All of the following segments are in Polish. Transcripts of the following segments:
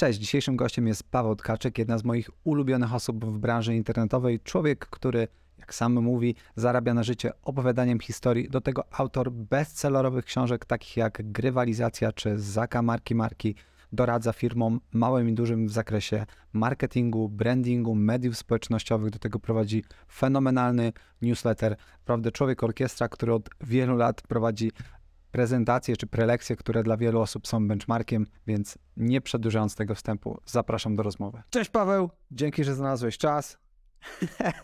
Cześć, dzisiejszym gościem jest Paweł Tkaczyk, jedna z moich ulubionych osób w branży internetowej. Człowiek, który, jak sam mówi, zarabia na życie opowiadaniem historii. Do tego autor bestsellerowych książek takich jak Grywalizacja czy Zakamarki Marki. Doradza firmom małym i dużym w zakresie marketingu, brandingu, mediów społecznościowych. Do tego prowadzi fenomenalny newsletter. Prawda, człowiek orkiestra, który od wielu lat prowadzi prezentacje czy prelekcje, które dla wielu osób są benchmarkiem, więc nie przedłużając tego wstępu, zapraszam do rozmowy. Cześć Paweł, dzięki, że znalazłeś czas.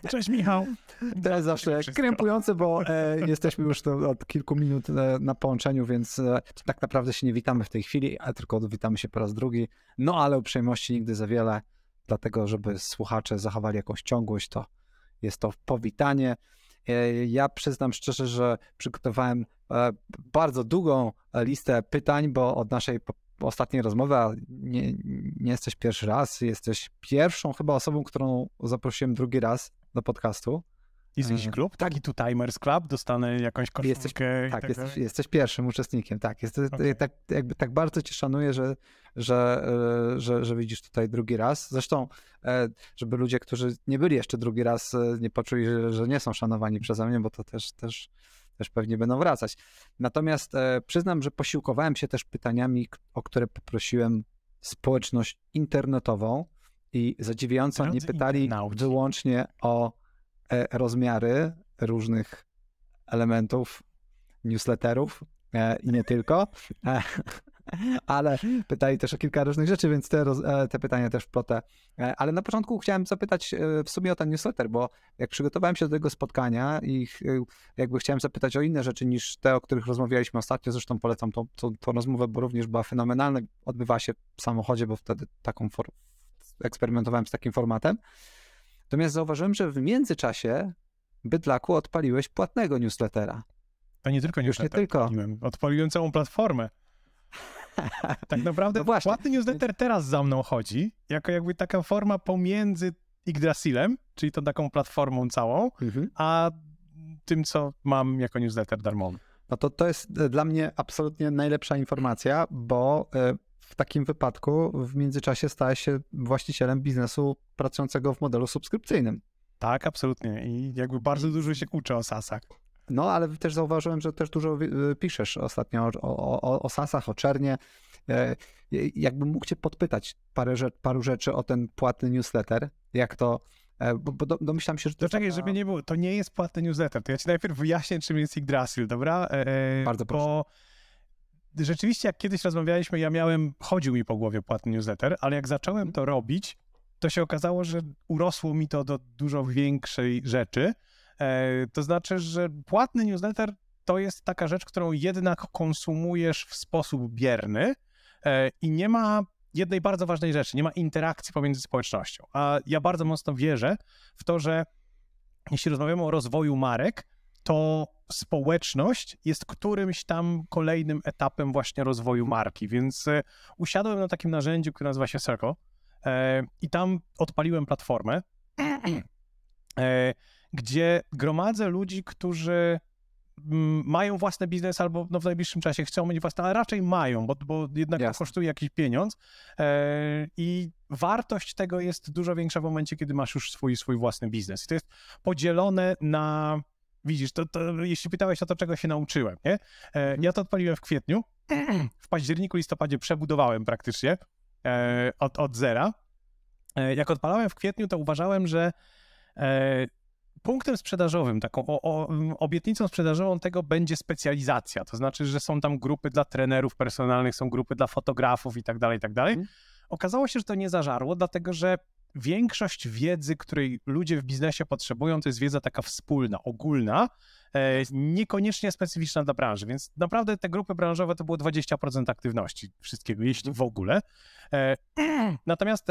Cześć Michał. To jest zawsze krępujące, bo jesteśmy już od kilku minut na połączeniu, więc tak naprawdę się nie witamy w tej chwili, a tylko witamy się po raz drugi. No ale uprzejmości nigdy za wiele, dlatego żeby słuchacze zachowali jakąś ciągłość, to jest to powitanie. Ja przyznam szczerze, że przygotowałem bardzo długą listę pytań, bo od naszej ostatniej rozmowy, a nie jesteś pierwszy raz, jesteś pierwszą chyba osobą, którą zaprosiłem drugi raz do podcastu. I z jakiś klub? Tak, i tu Timers Club, dostanę jakąś koszulkę. Jesteś pierwszym uczestnikiem, tak. Okay. Tak bardzo cię szanuję, że widzisz tutaj drugi raz. Zresztą, żeby ludzie, którzy nie byli jeszcze drugi raz, nie poczuli, że nie są szanowani przeze mnie, bo to też pewnie będą wracać. Natomiast przyznam, że posiłkowałem się też pytaniami, o które poprosiłem społeczność internetową i zadziwiająco nie pytali wyłącznie o rozmiary różnych elementów newsletterów i nie tylko, ale pytali też o kilka różnych rzeczy, więc te pytania też plotę. Ale na początku chciałem zapytać w sumie o ten newsletter, bo jak przygotowałem się do tego spotkania i jakby chciałem zapytać o inne rzeczy niż te, o których rozmawialiśmy ostatnio, zresztą polecam tą rozmowę, bo również była fenomenalna, odbywała się w samochodzie, bo wtedy eksperymentowałem z takim formatem. Natomiast zauważyłem, że w międzyczasie, bydlaku, odpaliłeś płatnego newslettera. To nie tylko newsletter. Już nie tylko. Odpaliłem całą platformę. Tak naprawdę no płatny newsletter teraz za mną chodzi, jako jakby taka forma pomiędzy Yggdrasilem, czyli tą taką platformą całą, a tym, co mam jako newsletter darmowy. No to jest dla mnie absolutnie najlepsza informacja, bo w takim wypadku w międzyczasie stałeś się właścicielem biznesu pracującego w modelu subskrypcyjnym. Tak, absolutnie. I jakby bardzo dużo się uczę o SaaS-ach. No, ale też zauważyłem, że też dużo piszesz ostatnio o SaaS-ach, o czernie. Jakbym mógł cię podpytać paru rzeczy o ten płatny newsletter, jak to... Bo domyślam się, że... Czekaj, żeby nie było, to nie jest płatny newsletter. To ja ci najpierw wyjaśnię, czym jest Yggdrasil, dobra? Bardzo proszę. Bo rzeczywiście, jak kiedyś rozmawialiśmy, chodził mi po głowie płatny newsletter, ale jak zacząłem to robić, to się okazało, że urosło mi to do dużo większej rzeczy. To znaczy, że płatny newsletter to jest taka rzecz, którą jednak konsumujesz w sposób bierny i nie ma jednej bardzo ważnej rzeczy, nie ma interakcji pomiędzy społecznością. A ja bardzo mocno wierzę w to, że jeśli rozmawiamy o rozwoju marek, to społeczność jest którymś tam kolejnym etapem właśnie rozwoju marki, więc usiadłem na takim narzędziu, które nazywa się Seco i tam odpaliłem platformę, gdzie gromadzę ludzi, którzy mają własny biznes albo w najbliższym czasie chcą mieć własny, ale raczej mają, bo jednak to kosztuje jakiś pieniądz i wartość tego jest dużo większa w momencie, kiedy masz już swój własny biznes. I to jest podzielone na... Widzisz, to jeśli pytałeś o to, czego się nauczyłem, nie? Ja to odpaliłem w kwietniu, w październiku, listopadzie przebudowałem praktycznie od zera. Jak odpalałem w kwietniu, to uważałem, że punktem sprzedażowym, taką obietnicą sprzedażową tego będzie specjalizacja. To znaczy, że są tam grupy dla trenerów personalnych, są grupy dla fotografów i tak dalej, i tak dalej. Okazało się, że to nie zażarło, dlatego że większość wiedzy, której ludzie w biznesie potrzebują, to jest wiedza taka wspólna, ogólna, niekoniecznie specyficzna dla branży, więc naprawdę te grupy branżowe to było 20% aktywności wszystkiego, jeśli w ogóle. Natomiast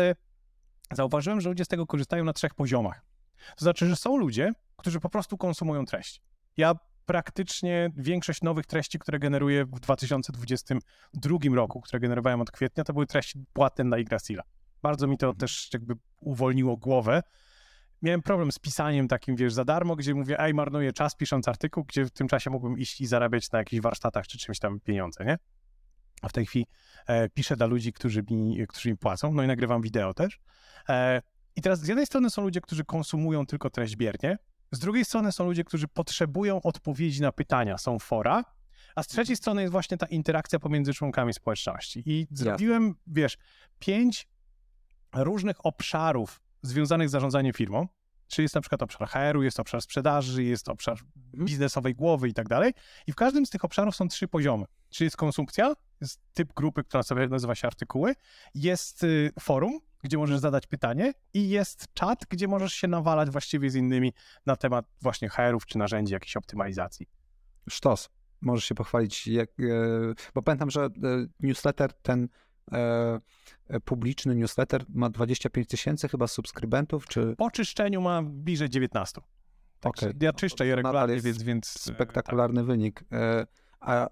zauważyłem, że ludzie z tego korzystają na 3 poziomach. To znaczy, że są ludzie, którzy po prostu konsumują treść. Ja praktycznie większość nowych treści, które generuję w 2022 roku, które generowałem od kwietnia, to były treści płatne na Yggdrasila. Bardzo mi to też jakby uwolniło głowę. Miałem problem z pisaniem takim, za darmo, gdzie mówię, marnuję czas pisząc artykuł, gdzie w tym czasie mógłbym iść i zarabiać na jakichś warsztatach czy czymś tam pieniądze, nie? A w tej chwili piszę dla ludzi, którzy mi płacą, no i nagrywam wideo też. I teraz z jednej strony są ludzie, którzy konsumują tylko treść biernie, z drugiej strony są ludzie, którzy potrzebują odpowiedzi na pytania, są fora, a z trzeciej strony jest właśnie ta interakcja pomiędzy członkami społeczności. I zrobiłem, wiesz, 5 różnych obszarów związanych z zarządzaniem firmą, czyli jest na przykład obszar HR-u, jest obszar sprzedaży, jest obszar biznesowej głowy i tak dalej. I w każdym z tych obszarów są 3 poziomy. Czyli jest konsumpcja, jest typ grupy, która sobie nazywa się artykuły, jest forum, gdzie możesz zadać pytanie i jest czat, gdzie możesz się nawalać właściwie z innymi na temat właśnie HR-ów czy narzędzi jakiejś optymalizacji. Sztos. Możesz się pochwalić, bo pamiętam, że newsletter ten publiczny newsletter ma 25,000 chyba subskrybentów, czy... Po czyszczeniu ma bliżej 19. Tak, okay. Ja czyszczę je regularnie, więc... Spektakularny wynik.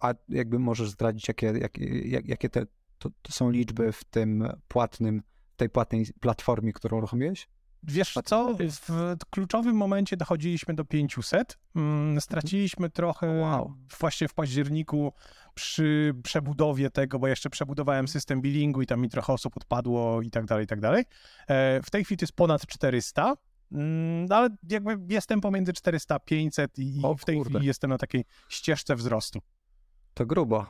A jakby możesz zdradzić, jakie to są liczby w tym tej płatnej platformie, którą uruchomiłeś? Wiesz co, w kluczowym momencie dochodziliśmy do 500. Straciliśmy trochę właśnie w październiku przy przebudowie tego, bo jeszcze przebudowałem system billingu i tam mi trochę osób odpadło i tak dalej, i tak dalej. W tej chwili to jest ponad 400, ale jakby jestem pomiędzy 400 a 500 i w tej chwili jestem na takiej ścieżce wzrostu. To grubo.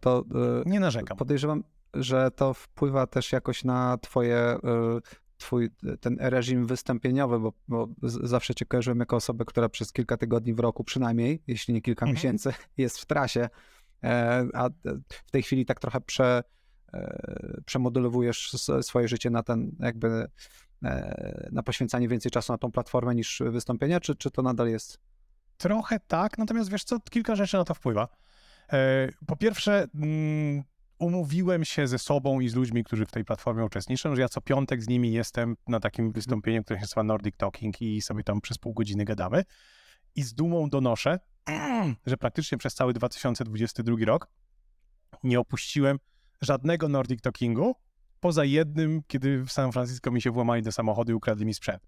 To, nie narzekam. Podejrzewam, że to wpływa też jakoś na twój ten reżim wystąpieniowy, bo zawsze cię kojarzyłem jako osobę, która przez kilka tygodni w roku przynajmniej, jeśli nie kilka miesięcy, jest w trasie, a w tej chwili tak trochę przemodelowujesz swoje życie na ten jakby na poświęcanie więcej czasu na tą platformę niż wystąpienia, czy to nadal jest? Trochę tak, natomiast wiesz co, kilka rzeczy na to wpływa. Po pierwsze, umówiłem się ze sobą i z ludźmi, którzy w tej platformie uczestniczą, że ja co piątek z nimi jestem na takim wystąpieniu, które się nazywa Nordic Talking i sobie tam przez pół godziny gadamy. I z dumą donoszę, że praktycznie przez cały 2022 rok nie opuściłem żadnego Nordic Talkingu, poza jednym, kiedy w San Francisco mi się włamali do samochodu i ukradli mi sprzęt.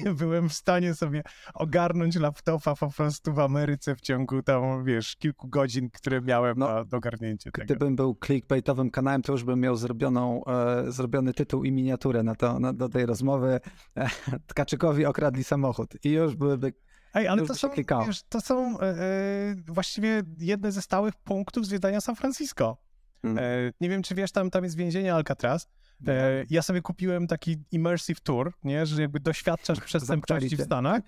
I nie byłem w stanie sobie ogarnąć laptopa po prostu w Ameryce w ciągu tam, wiesz, kilku godzin, które miałem na ogarnięcie tego. Gdybym był clickbaitowym kanałem, to już bym miał zrobiony tytuł i miniaturę do tej rozmowy. Tkaczykowi okradli samochód i już byłyby... Ale to są właściwie jedne ze stałych punktów zwiedzania San Francisco. Nie wiem, czy wiesz, tam jest więzienie Alcatraz. Ja sobie kupiłem taki immersive tour, nie? Że jakby doświadczasz przestępczości w Stanach.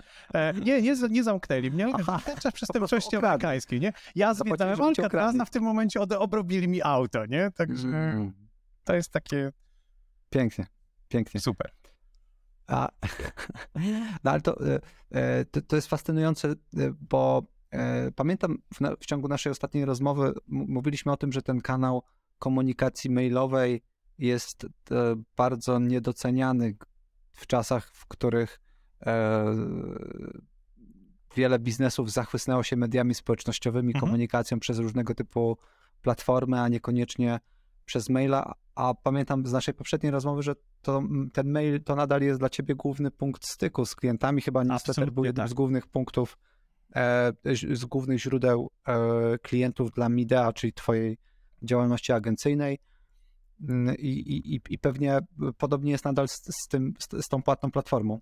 Nie zamknęli mnie, ale doświadczasz przestępczości amerykańskiej, nie? Ja zwiedzałem Alcatraz, a w tym momencie obrobili mi auto, nie? Także to jest takie... Pięknie. Super. Ale to jest fascynujące, bo... Pamiętam w ciągu naszej ostatniej rozmowy mówiliśmy o tym, że ten kanał komunikacji mailowej jest bardzo niedoceniany w czasach, w których wiele biznesów zachłysnęło się mediami społecznościowymi, komunikacją przez różnego typu platformy, a niekoniecznie przez maila. A pamiętam z naszej poprzedniej rozmowy, że ten mail to nadal jest dla ciebie główny punkt styku z klientami. Chyba newsletter był jednym z głównych punktów, z głównych źródeł klientów dla Midea, czyli twojej działalności agencyjnej i pewnie podobnie jest nadal z tą płatną platformą.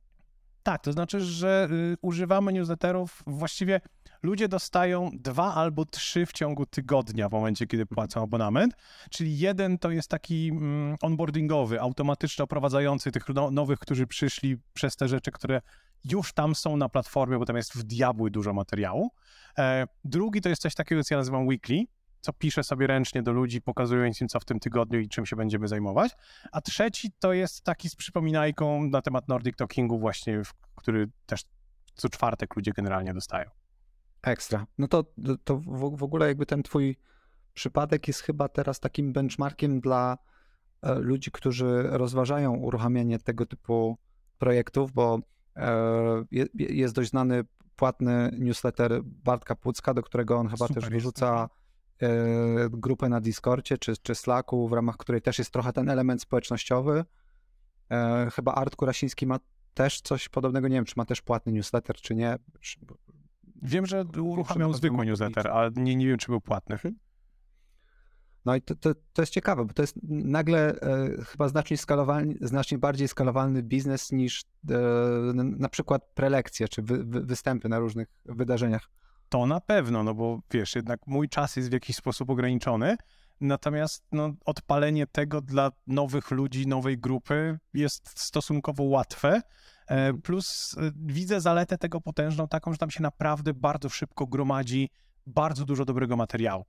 Tak, to znaczy, że używamy newsletterów, właściwie ludzie dostają 2 albo 3 w ciągu tygodnia w momencie, kiedy płacą abonament, czyli jeden to jest taki onboardingowy, automatyczny, oprowadzający tych nowych, którzy przyszli przez te rzeczy, które już tam są na platformie, bo tam jest w diabły dużo materiału. Drugi to jest coś takiego, co ja nazywam weekly, co piszę sobie ręcznie do ludzi, pokazując im, co w tym tygodniu i czym się będziemy zajmować. A trzeci to jest taki z przypominajką na temat Nordic Talkingu właśnie, który też co czwartek ludzie generalnie dostają. Ekstra. No to w ogóle jakby ten twój przypadek jest chyba teraz takim benchmarkiem dla ludzi, którzy rozważają uruchamianie tego typu projektów, bo jest dość znany płatny newsletter Bartka Pucka, do którego on chyba też wyrzuca grupę na Discordzie czy Slacku, w ramach której też jest trochę ten element społecznościowy. Chyba Art Kurasiński ma też coś podobnego, nie wiem, czy ma też płatny newsletter, czy nie. Wiem, że uruchamiał zwykły newsletter, ale nie wiem, czy był płatny. No i to jest ciekawe, bo to jest nagle chyba znacznie bardziej skalowalny biznes niż na przykład prelekcje czy występy na różnych wydarzeniach. To na pewno, no bo wiesz, jednak mój czas jest w jakiś sposób ograniczony, natomiast no, odpalenie tego dla nowych ludzi, nowej grupy jest stosunkowo łatwe. Plus widzę zaletę tego potężną taką, że tam się naprawdę bardzo szybko gromadzi bardzo dużo dobrego materiału.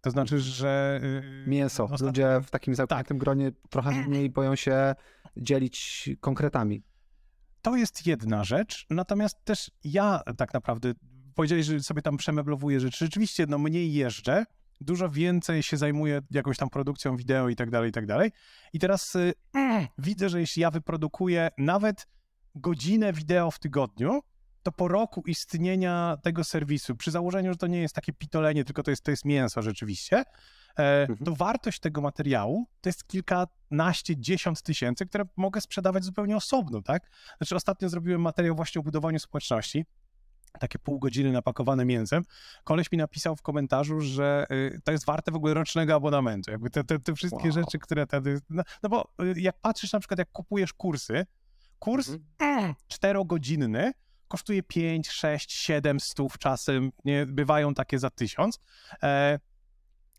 To znaczy, że... Mięso. Ludzie w takim zamkniętym gronie trochę mniej boją się dzielić konkretami. To jest jedna rzecz, natomiast też ja tak naprawdę, powiedziałeś, że sobie tam przemeblowuję rzeczy. Rzeczywiście, no mniej jeżdżę, dużo więcej się zajmuję jakąś tam produkcją wideo i tak dalej, i tak dalej. I teraz widzę, że jeśli ja wyprodukuję nawet godzinę wideo w tygodniu, to po roku istnienia tego serwisu, przy założeniu, że to nie jest takie pitolenie, tylko to jest mięso rzeczywiście, to wartość tego materiału to jest kilkanaście, 10 tysięcy, które mogę sprzedawać zupełnie osobno, tak? Znaczy ostatnio zrobiłem materiał właśnie o budowaniu społeczności, takie pół godziny napakowane mięsem. Koleś mi napisał w komentarzu, że to jest warte w ogóle rocznego abonamentu. Jakby te wszystkie rzeczy, które wtedy... No bo jak patrzysz na przykład, jak kupujesz kursy, kurs 4-godzinny, kosztuje 5, 6, 7 stów czasem, nie, bywają takie za 1000.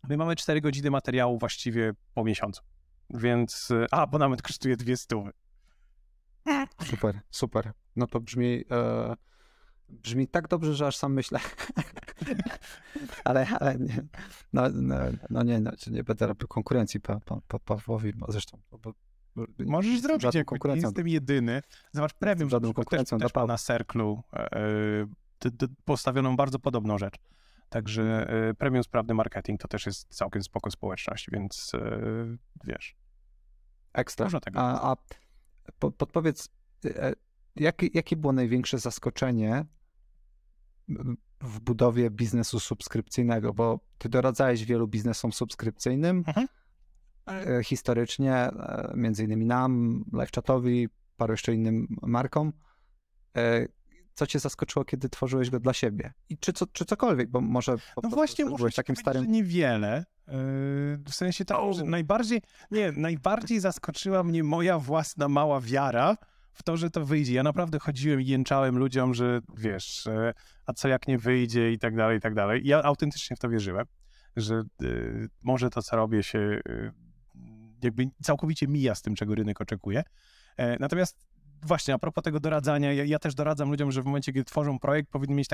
My mamy 4 godziny materiału właściwie po miesiącu, więc abonament kosztuje 200. Super, super. No to brzmi tak dobrze, że aż sam myślę. ale nie. Nie będę robił konkurencji Pawłowi, zresztą. Możesz zrobić jakąś, nie jestem jedyny. Zobacz, premium też na Serklu postawioną bardzo podobną rzecz. Także premium sprawny marketing to też jest całkiem spoko społeczność, więc wiesz. Ekstra. A podpowiedz, jakie było największe zaskoczenie w budowie biznesu subskrypcyjnego? Bo ty doradzałeś wielu biznesom subskrypcyjnym. Mhm. Historycznie, między innymi nam, LiveChatowi, paru jeszcze innym markom. Co cię zaskoczyło, kiedy tworzyłeś go dla siebie? I czy cokolwiek, bo może no właśnie byłeś takim starym... No właśnie, muszę niewiele. W sensie tak, że najbardziej zaskoczyła mnie moja własna mała wiara w to, że to wyjdzie. Ja naprawdę chodziłem i jęczałem ludziom, że wiesz, a co jak nie wyjdzie i tak dalej, i tak dalej. Ja autentycznie w to wierzyłem, że może to, co robię, się jakby całkowicie mija z tym, czego rynek oczekuje. Natomiast właśnie a propos tego doradzania, ja też doradzam ludziom, że w momencie, kiedy tworzą projekt, powinni mieć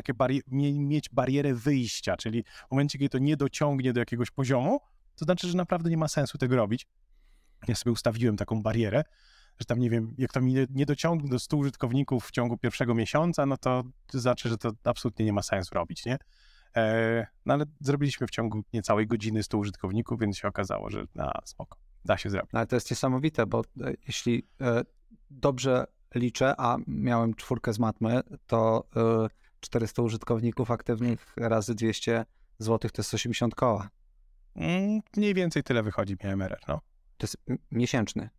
mieć barierę wyjścia, czyli w momencie, kiedy to nie dociągnie do jakiegoś poziomu, to znaczy, że naprawdę nie ma sensu tego robić. Ja sobie ustawiłem taką barierę, że tam nie wiem, jak to mi nie dociągnie do 100 użytkowników w ciągu pierwszego miesiąca, no to znaczy, że to absolutnie nie ma sensu robić, nie? No ale zrobiliśmy w ciągu niecałej godziny 100 użytkowników, więc się okazało, że spoko, da się zrobić. Ale to jest niesamowite, bo jeśli dobrze liczę, a miałem 4 z matmy, to 400 użytkowników aktywnych razy 200 zł to jest 80 koła. Mniej więcej tyle wychodzi mi MRR, no. To jest miesięczny.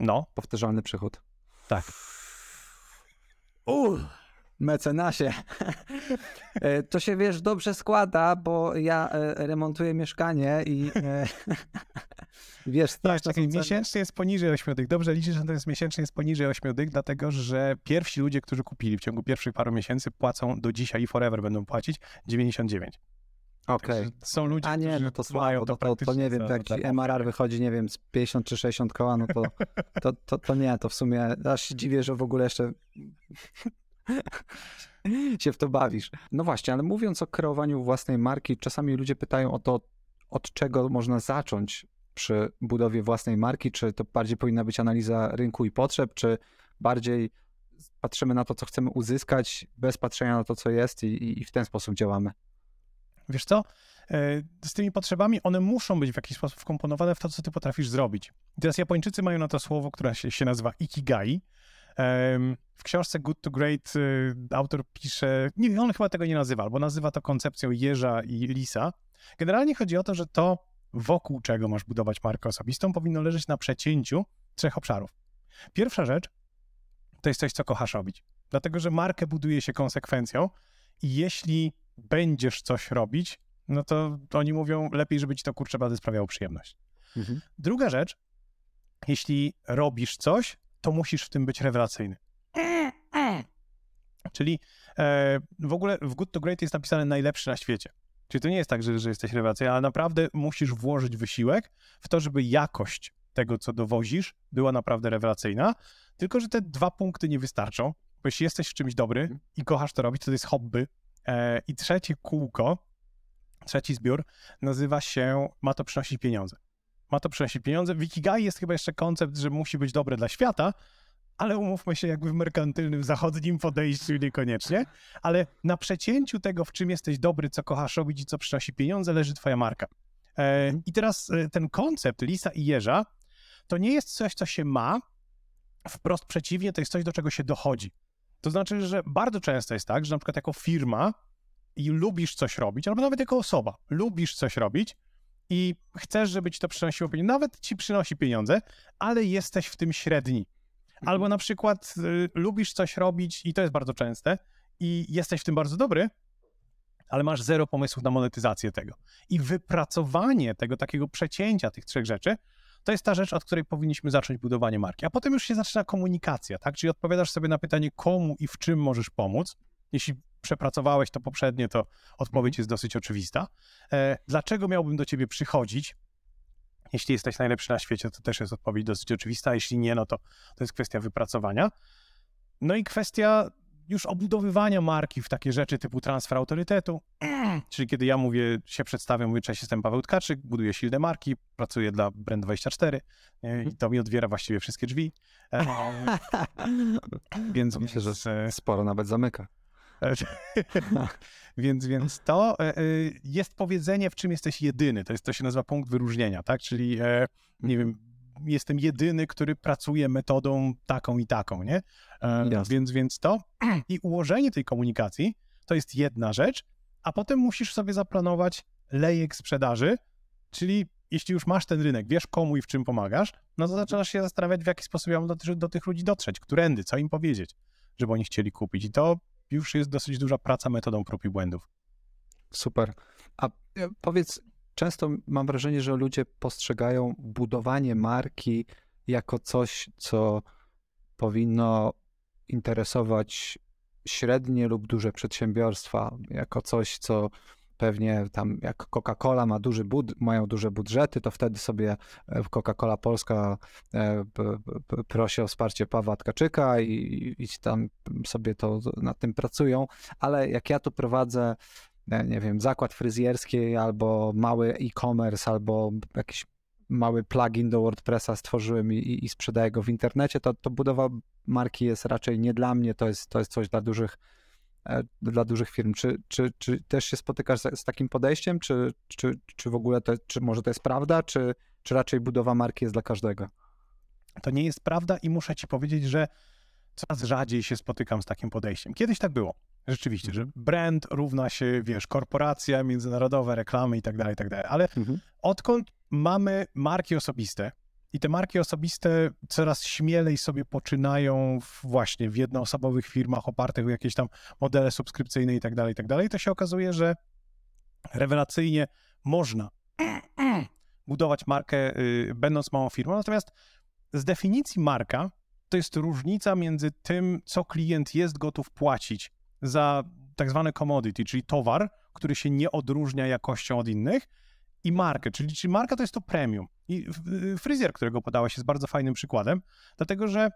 No. Powtarzalny przychód. Tak. Mecenasie. To się, wiesz, dobrze składa, bo ja remontuję mieszkanie i wiesz... Miesięcznie jest poniżej 8 dych. Dobrze liczysz, że to jest miesięcznie jest poniżej 8 dych, dlatego że pierwsi ludzie, którzy kupili w ciągu pierwszych paru miesięcy, płacą do dzisiaj i forever będą płacić 99. Okej. Są ludzie, którzy mają to nie wiem, jak MRR wychodzi, nie wiem, z 50 czy 60 koła, no to nie, to w sumie aż się dziwię, że w ogóle jeszcze... się w to bawisz. No właśnie, ale mówiąc o kreowaniu własnej marki, czasami ludzie pytają o to, od czego można zacząć przy budowie własnej marki, czy to bardziej powinna być analiza rynku i potrzeb, czy bardziej patrzymy na to, co chcemy uzyskać, bez patrzenia na to, co jest i w ten sposób działamy. Wiesz co, z tymi potrzebami one muszą być w jakiś sposób wkomponowane w to, co ty potrafisz zrobić. Teraz Japończycy mają na to słowo, które się nazywa ikigai. W książce Good to Great autor pisze, nie, on chyba tego nie nazywa, bo nazywa to koncepcją jeża i lisa. Generalnie chodzi o to, że to, wokół czego masz budować markę osobistą, powinno leżeć na przecięciu 3 obszarów. Pierwsza rzecz to jest coś, co kochasz robić, dlatego że markę buduje się konsekwencją i jeśli będziesz coś robić, no to oni mówią lepiej, żeby ci to kurczę bady sprawiało przyjemność. Mhm. Druga rzecz, jeśli robisz coś, to musisz w tym być rewelacyjny. Czyli w ogóle w Good to Great jest napisane najlepszy na świecie. Czyli to nie jest tak, że jesteś rewelacyjny, ale naprawdę musisz włożyć wysiłek w to, żeby jakość tego, co dowozisz, była naprawdę rewelacyjna. Tylko że te 2 punkty nie wystarczą, bo jeśli jesteś w czymś dobry i kochasz to robić, to jest hobby. I trzecie kółko, trzeci zbiór nazywa się ma to przynosić pieniądze. Ma to przynosić pieniądze. W Ikigai jest chyba jeszcze koncept, że musi być dobre dla świata, ale umówmy się jakby w merkantylnym zachodnim podejściu niekoniecznie, ale na przecięciu tego, w czym jesteś dobry, co kochasz robić i co przynosi pieniądze, leży twoja marka. I teraz ten koncept lisa i jeża to nie jest coś, co się ma, wprost przeciwnie, to jest coś, do czego się dochodzi. To znaczy, że bardzo często jest tak, że na przykład jako firma i lubisz coś robić, albo nawet jako osoba lubisz coś robić i chcesz, żeby ci to przynosiło pieniądze, nawet ci przynosi pieniądze, ale jesteś w tym średni. Albo na przykład lubisz coś robić i to jest bardzo częste i jesteś w tym bardzo dobry, ale masz 0 pomysłów na monetyzację tego. I wypracowanie tego takiego przecięcia tych 3 rzeczy to jest ta rzecz, od której powinniśmy zacząć budowanie marki. A potem już się zaczyna komunikacja, tak? Czyli odpowiadasz sobie na pytanie, komu i w czym możesz pomóc. Jeśli przepracowałeś to poprzednie, to odpowiedź jest dosyć oczywista. Dlaczego miałbym do ciebie przychodzić? Jeśli jesteś najlepszy na świecie, to też jest odpowiedź dosyć oczywista, a jeśli nie, no to jest kwestia wypracowania. No i kwestia już obudowywania marki w takie rzeczy typu transfer autorytetu, czyli kiedy ja mówię, się przedstawiam, mówię, cześć, jestem Paweł Tkaczyk, buduję silne marki, pracuję dla Brand24 i to mi otwiera właściwie wszystkie drzwi. Więc myślę, że sporo nawet zamyka. Więc to jest powiedzenie, w czym jesteś jedyny. To się nazywa punkt wyróżnienia, tak? Czyli nie wiem, jestem jedyny, który pracuje metodą taką i taką, nie? Więc to i ułożenie tej komunikacji to jest jedna rzecz, a potem musisz sobie zaplanować lejek sprzedaży, czyli jeśli już masz ten rynek, wiesz komu i w czym pomagasz, no to zaczynasz się zastanawiać, w jaki sposób ja mam do tych ludzi dotrzeć, którędy, co im powiedzieć, żeby oni chcieli kupić. I to już jest dosyć duża praca metodą prób i błędów. Super. A powiedz, często mam wrażenie, że ludzie postrzegają budowanie marki jako coś, co powinno interesować średnie lub duże przedsiębiorstwa, jako coś, co pewnie tam jak Coca-Cola ma mają duże budżety, to wtedy sobie Coca-Cola Polska prosi o wsparcie Pawła Tkaczyka i tam sobie to nad tym pracują, ale jak ja tu prowadzę, nie wiem, zakład fryzjerski albo mały e-commerce albo jakiś mały plugin do WordPressa stworzyłem i sprzedaję go w internecie, to budowa marki jest raczej nie dla mnie, to jest coś dla dużych firm. Czy też się spotykasz z takim podejściem, czy w ogóle czy może to jest prawda, czy raczej budowa marki jest dla każdego? To nie jest prawda i muszę ci powiedzieć, że coraz rzadziej się spotykam z takim podejściem. Kiedyś tak było, rzeczywiście, że brand równa się, wiesz, korporacja, międzynarodowe reklamy i tak dalej, ale odkąd mamy marki osobiste i te marki osobiste coraz śmielej sobie poczynają właśnie w jednoosobowych firmach opartych o jakieś tam modele subskrypcyjne i tak dalej, to się okazuje, że rewelacyjnie można budować markę będąc małą firmą, natomiast z definicji marka to jest różnica między tym, co klient jest gotów płacić za tak zwane commodity, czyli towar, który się nie odróżnia jakością od innych, i markę, czyli marka to jest to premium. I fryzjer, którego podałeś, jest bardzo fajnym przykładem, dlatego że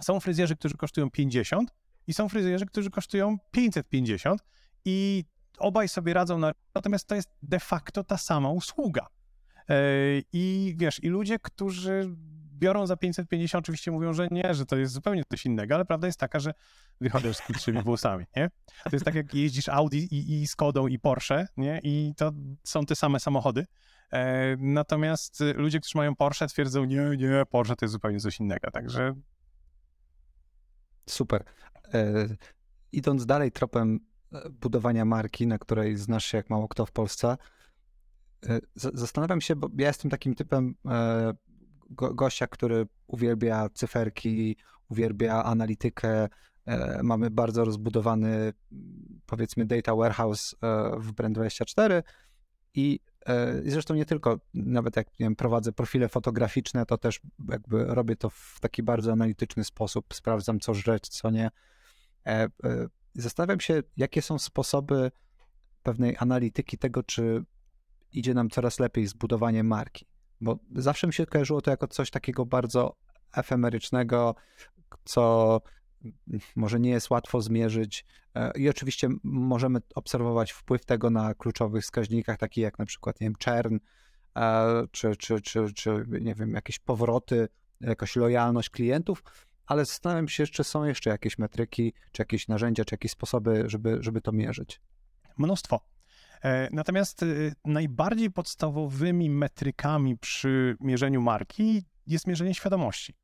są fryzjerzy, którzy kosztują 50 i są fryzjerzy, którzy kosztują 550 i obaj sobie radzą, natomiast to jest de facto ta sama usługa. I wiesz, i ludzie, którzy biorą za 550, oczywiście mówią, że nie, że to jest zupełnie coś innego, ale prawda jest taka, że wychodzisz z krótszymi włosami, nie? To jest tak, jak jeździsz Audi i Skodą i Porsche, nie? I to są te same samochody. Natomiast ludzie, którzy mają Porsche, twierdzą, nie, Porsche to jest zupełnie coś innego, także... Super. Idąc dalej tropem budowania marki, na której znasz się jak mało kto w Polsce, zastanawiam się, bo ja jestem takim typem gościa, który uwielbia cyferki, uwielbia analitykę, mamy bardzo rozbudowany, powiedzmy, data warehouse w Brand24 i zresztą nie tylko, nawet jak, nie wiem, prowadzę profile fotograficzne, to też jakby robię to w taki bardzo analityczny sposób, sprawdzam co żreć, co nie. Zastanawiam się, jakie są sposoby pewnej analityki tego, czy idzie nam coraz lepiej zbudowanie marki, bo zawsze mi się kojarzyło to jako coś takiego bardzo efemerycznego, co może nie jest łatwo zmierzyć i oczywiście możemy obserwować wpływ tego na kluczowych wskaźnikach, takich jak na przykład, nie wiem, churn, czy nie wiem, jakieś powroty, jakaś lojalność klientów, ale zastanawiam się, czy są jeszcze jakieś metryki, czy jakieś narzędzia, czy jakieś sposoby, żeby to mierzyć. Mnóstwo. Natomiast najbardziej podstawowymi metrykami przy mierzeniu marki jest mierzenie świadomości.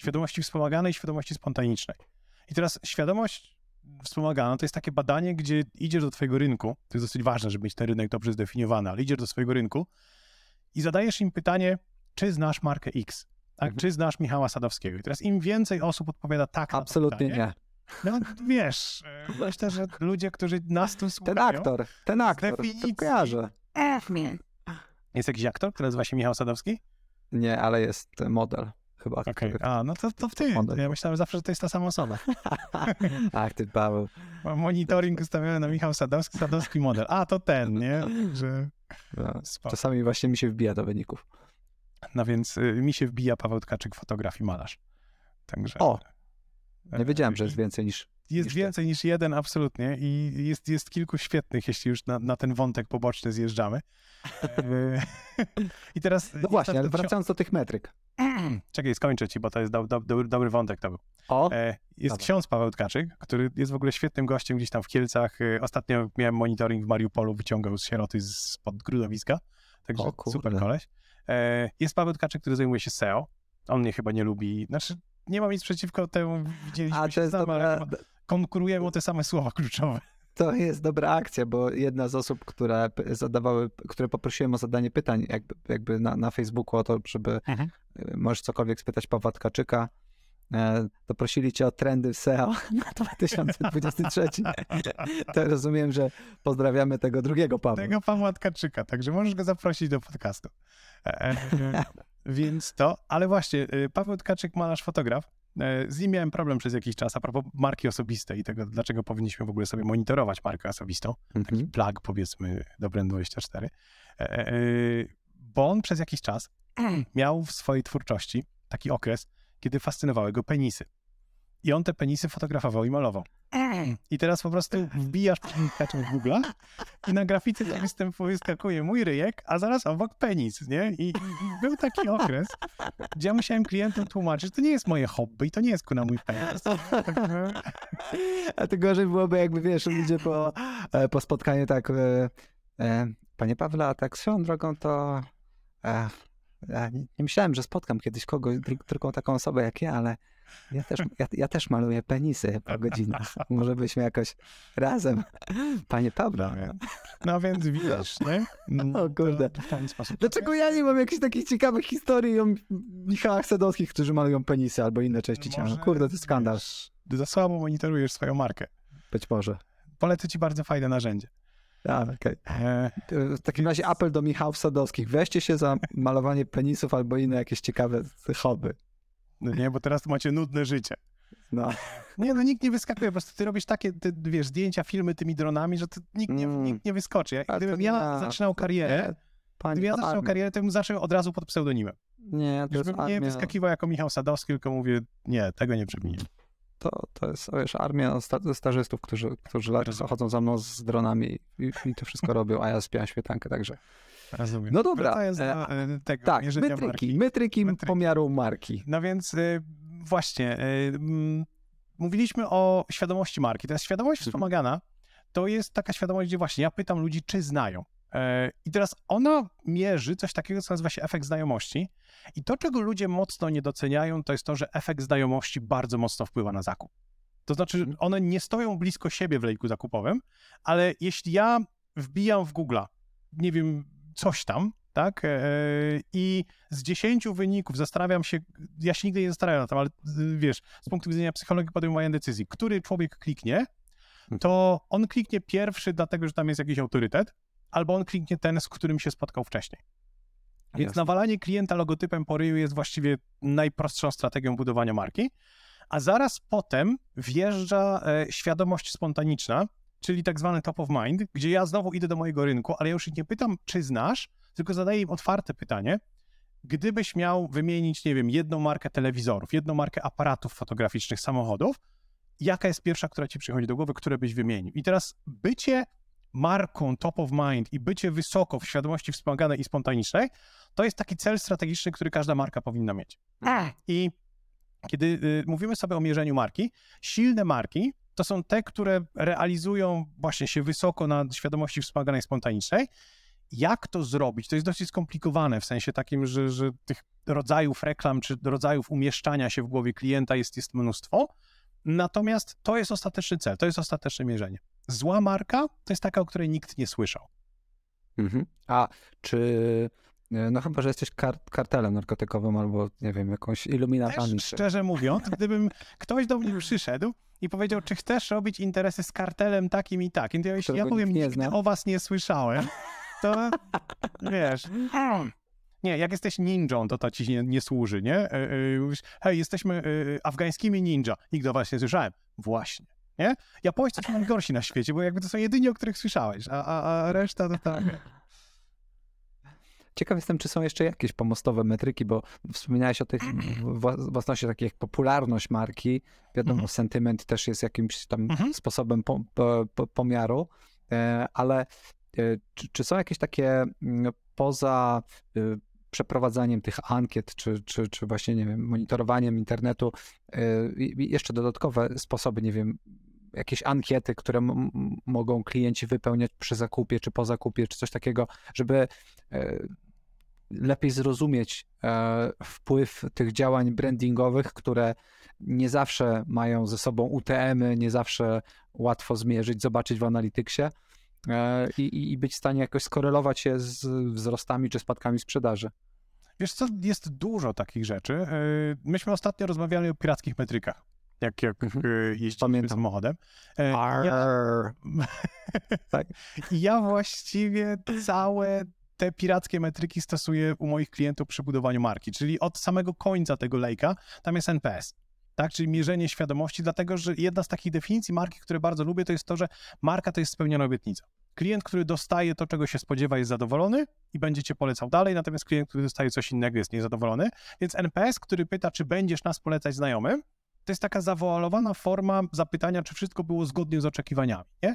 Świadomości wspomaganej, świadomości spontanicznej. I teraz świadomość wspomagana to jest takie badanie, gdzie idziesz do twojego rynku, to jest dosyć ważne, żeby mieć ten rynek dobrze zdefiniowany, ale idziesz do swojego rynku i zadajesz im pytanie, czy znasz markę X, tak? Mhm. Czy znasz Michała Sadowskiego. I teraz im więcej osób odpowiada tak absolutnie na to pytanie, nie. No wiesz, myślę, że ludzie, którzy nas tu słuchają... Ten aktor, to kojarzę. Jest jakiś aktor, który nazywa się Michał Sadowski? Nie, ale jest model chyba. Okej, no to ty. Model. Ja myślałem zawsze, że to jest ta sama osoba. Ach, ty Paweł. Monitoring ustawiony na Michał Sadowski, Sadowski model. A, to ten, nie? Że... No, czasami właśnie mi się wbija do wyników. No więc mi się wbija Paweł Tkaczyk, fotograf i malarz. Także... O. Nie wiedziałem, że jest więcej niż... Jest więcej niż jeden, absolutnie. I jest kilku świetnych, jeśli już na ten wątek poboczny zjeżdżamy. I teraz... No właśnie, ale wracając do tych metryk. Czekaj, skończę ci, bo to jest dobry wątek to był. Jest ksiądz Paweł Tkaczyk, który jest w ogóle świetnym gościem gdzieś tam w Kielcach. Ostatnio miałem monitoring w Mariupolu, wyciągał sieroty spod grudowiska. Także super koleś. Jest Paweł Tkaczyk, który zajmuje się SEO. On mnie chyba nie lubi... Znaczy, nie mam nic przeciwko temu, widzieliśmy się tam, ale konkurujemy o te same słowa kluczowe. To jest dobra akcja, bo jedna z osób, które poprosiłem o zadanie pytań jakby na Facebooku o to, żeby możesz cokolwiek spytać Pawła Tkaczyka, to prosili cię o trendy w SEO na 2023. To rozumiem, że pozdrawiamy tego drugiego Pawła. Tego Pawła Tkaczyka, także możesz go zaprosić do podcastu. Więc to, ale właśnie, Paweł Tkaczyk, malarz, fotograf, z nim miałem problem przez jakiś czas a propos marki osobistej i tego, dlaczego powinniśmy w ogóle sobie monitorować markę osobistą, taki plug powiedzmy do Brand24, bo on przez jakiś czas miał w swojej twórczości taki okres, kiedy fascynowały go penisy. I on te penisy fotografował i malował. I teraz po prostu wbijasz w Google i na grafice wyskakuje mój ryjek, a zaraz obok penis, nie? I był taki okres, gdzie ja musiałem klientom tłumaczyć, że to nie jest moje hobby i to nie jest kuna mój penis. A to gorzej byłoby, jakby wiesz, ludzie po spotkaniu tak panie Pawle, a tak swoją drogą to nie myślałem, że spotkam kiedyś kogoś, drugą taką osobę jak ja, ale ja też maluję penisy po godzinach. Może byśmy jakoś razem, panie Pawle. No więc widzisz, nie? No, o kurde. Dlaczego ja nie mam jakichś takich ciekawych historii o Michałach Sadowskich, którzy malują penisy albo inne części ciała? Kurde, to skandal. Ty za słabo monitorujesz swoją markę. Być może. Polecę ci bardzo fajne narzędzie. Okay. W takim razie apel do Michałów Sadowskich. Weźcie się za malowanie penisów albo inne jakieś ciekawe hobby. No nie, bo teraz macie nudne życie. No. Nie, no nikt nie wyskakuje, po prostu ty robisz takie, ty, wiesz, zdjęcia, filmy tymi dronami, że nikt nie wyskoczy. Gdybym ja zaczynał karierę, to bym zaczął od razu pod pseudonimem. Nie, to już bym nie wyskakiwał jako Michał Sadowski, tylko mówię, nie, tego nie przemienię. To jest, wiesz, armia stażystów, którzy chodzą za mną z dronami i to wszystko robią, a ja spiałem świetankę, także... Rozumiem. No dobra, metryki pomiaru marki. No więc właśnie, mówiliśmy o świadomości marki. Teraz świadomość wspomagana to jest taka świadomość, gdzie właśnie ja pytam ludzi, czy znają. I teraz ona mierzy coś takiego, co nazywa się efekt znajomości. I to, czego ludzie mocno nie doceniają, to jest to, że efekt znajomości bardzo mocno wpływa na zakup. To znaczy, one nie stoją blisko siebie w lejku zakupowym, ale jeśli ja wbijam w Google'a, nie wiem, coś tam, tak? I z 10 wyników zastanawiam się, ja się nigdy nie zastanawiam na tym, ale wiesz, z punktu widzenia psychologii podejmowania decyzji, który człowiek kliknie, to on kliknie pierwszy dlatego, że tam jest jakiś autorytet, albo on kliknie ten, z którym się spotkał wcześniej. Więc jasne. Nawalanie klienta logotypem po ryju jest właściwie najprostszą strategią budowania marki, a zaraz potem wjeżdża świadomość spontaniczna, czyli tak zwany top of mind, gdzie ja znowu idę do mojego rynku, ale ja już ich nie pytam, czy znasz, tylko zadaję im otwarte pytanie. Gdybyś miał wymienić, nie wiem, jedną markę telewizorów, jedną markę aparatów fotograficznych, samochodów, jaka jest pierwsza, która ci przychodzi do głowy, które byś wymienił? I teraz bycie marką top of mind i bycie wysoko w świadomości wspomaganej i spontanicznej, to jest taki cel strategiczny, który każda marka powinna mieć. I kiedy mówimy sobie o mierzeniu marki, silne marki to są te, które realizują właśnie się wysoko na świadomości wspomaganej i spontanicznej. Jak to zrobić? To jest dosyć skomplikowane w sensie takim, że tych rodzajów reklam czy rodzajów umieszczania się w głowie klienta jest mnóstwo. Natomiast to jest ostateczny cel, to jest ostateczne mierzenie. Zła marka to jest taka, o której nikt nie słyszał. Mhm. A czy, no chyba, że jesteś kartelem narkotykowym albo, nie wiem, jakąś iluminatami. Szczerze mówiąc, gdybym ktoś do mnie przyszedł i powiedział, czy chcesz robić interesy z kartelem takim i takim, to ja, jeśli ja powiem, nigdy o was nie słyszałem, to wiesz... Nie, jak jesteś ninją, to ci nie służy, nie? Hej, jesteśmy afgańskimi ninja. Nigdy o was nie słyszałem. Właśnie, nie? Japończycy są najgorsi na świecie, bo jakby to są jedyni, o których słyszałeś, a reszta to tak. Ciekaw jestem, czy są jeszcze jakieś pomostowe metryki, bo wspominałeś o tych własnościach takich jak popularność marki. Wiadomo, sentyment też jest jakimś tam sposobem pomiaru, ale czy są jakieś takie poza przeprowadzaniem tych ankiet, czy właśnie, nie wiem, monitorowaniem internetu, jeszcze dodatkowe sposoby, nie wiem, jakieś ankiety, które mogą klienci wypełniać przy zakupie, czy po zakupie, czy coś takiego, żeby lepiej zrozumieć wpływ tych działań brandingowych, które nie zawsze mają ze sobą UTM-y, nie zawsze łatwo zmierzyć, zobaczyć w Analyticsie. I być w stanie jakoś skorelować je z wzrostami czy spadkami sprzedaży. Wiesz co, jest dużo takich rzeczy. Myśmy ostatnio rozmawiali o pirackich metrykach, jak jeździliśmy samochodem. Ja właściwie całe te pirackie metryki stosuję u moich klientów przy budowaniu marki, czyli od samego końca tego lejka tam jest NPS. Tak, czyli mierzenie świadomości, dlatego że jedna z takich definicji marki, które bardzo lubię, to jest to, że marka to jest spełniona obietnica. Klient, który dostaje to, czego się spodziewa, jest zadowolony i będzie cię polecał dalej, natomiast klient, który dostaje coś innego, jest niezadowolony. Więc NPS, który pyta, czy będziesz nas polecać znajomym, to jest taka zawoalowana forma zapytania, czy wszystko było zgodnie z oczekiwaniami, nie?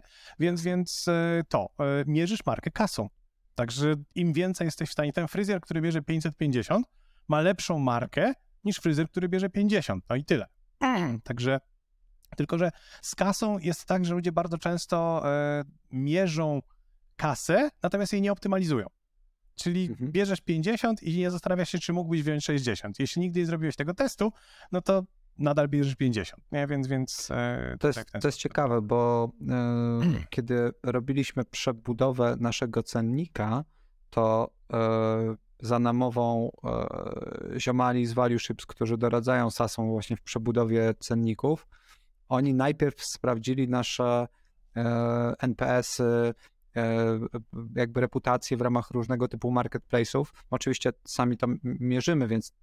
Więc to, mierzysz markę kasą. Także im więcej jesteś w stanie, ten fryzjer, który bierze 550, ma lepszą markę, niż fryzjer, który bierze 50. No i tyle. Także, tylko że z kasą jest tak, że ludzie bardzo często mierzą kasę, natomiast jej nie optymalizują. Czyli bierzesz 50 i nie zastanawiasz się, czy mógłbyś wziąć 60. Jeśli nigdy nie zrobiłeś tego testu, no to nadal bierzesz 50. Nie? Więc to jest ciekawe, bo kiedy robiliśmy przebudowę naszego cennika, to za namową ziomali z Varioships, którzy doradzają SaaS-om właśnie w przebudowie cenników. Oni najpierw sprawdzili nasze NPS-y, jakby reputację w ramach różnego typu marketplace'ów. Oczywiście sami to mierzymy, więc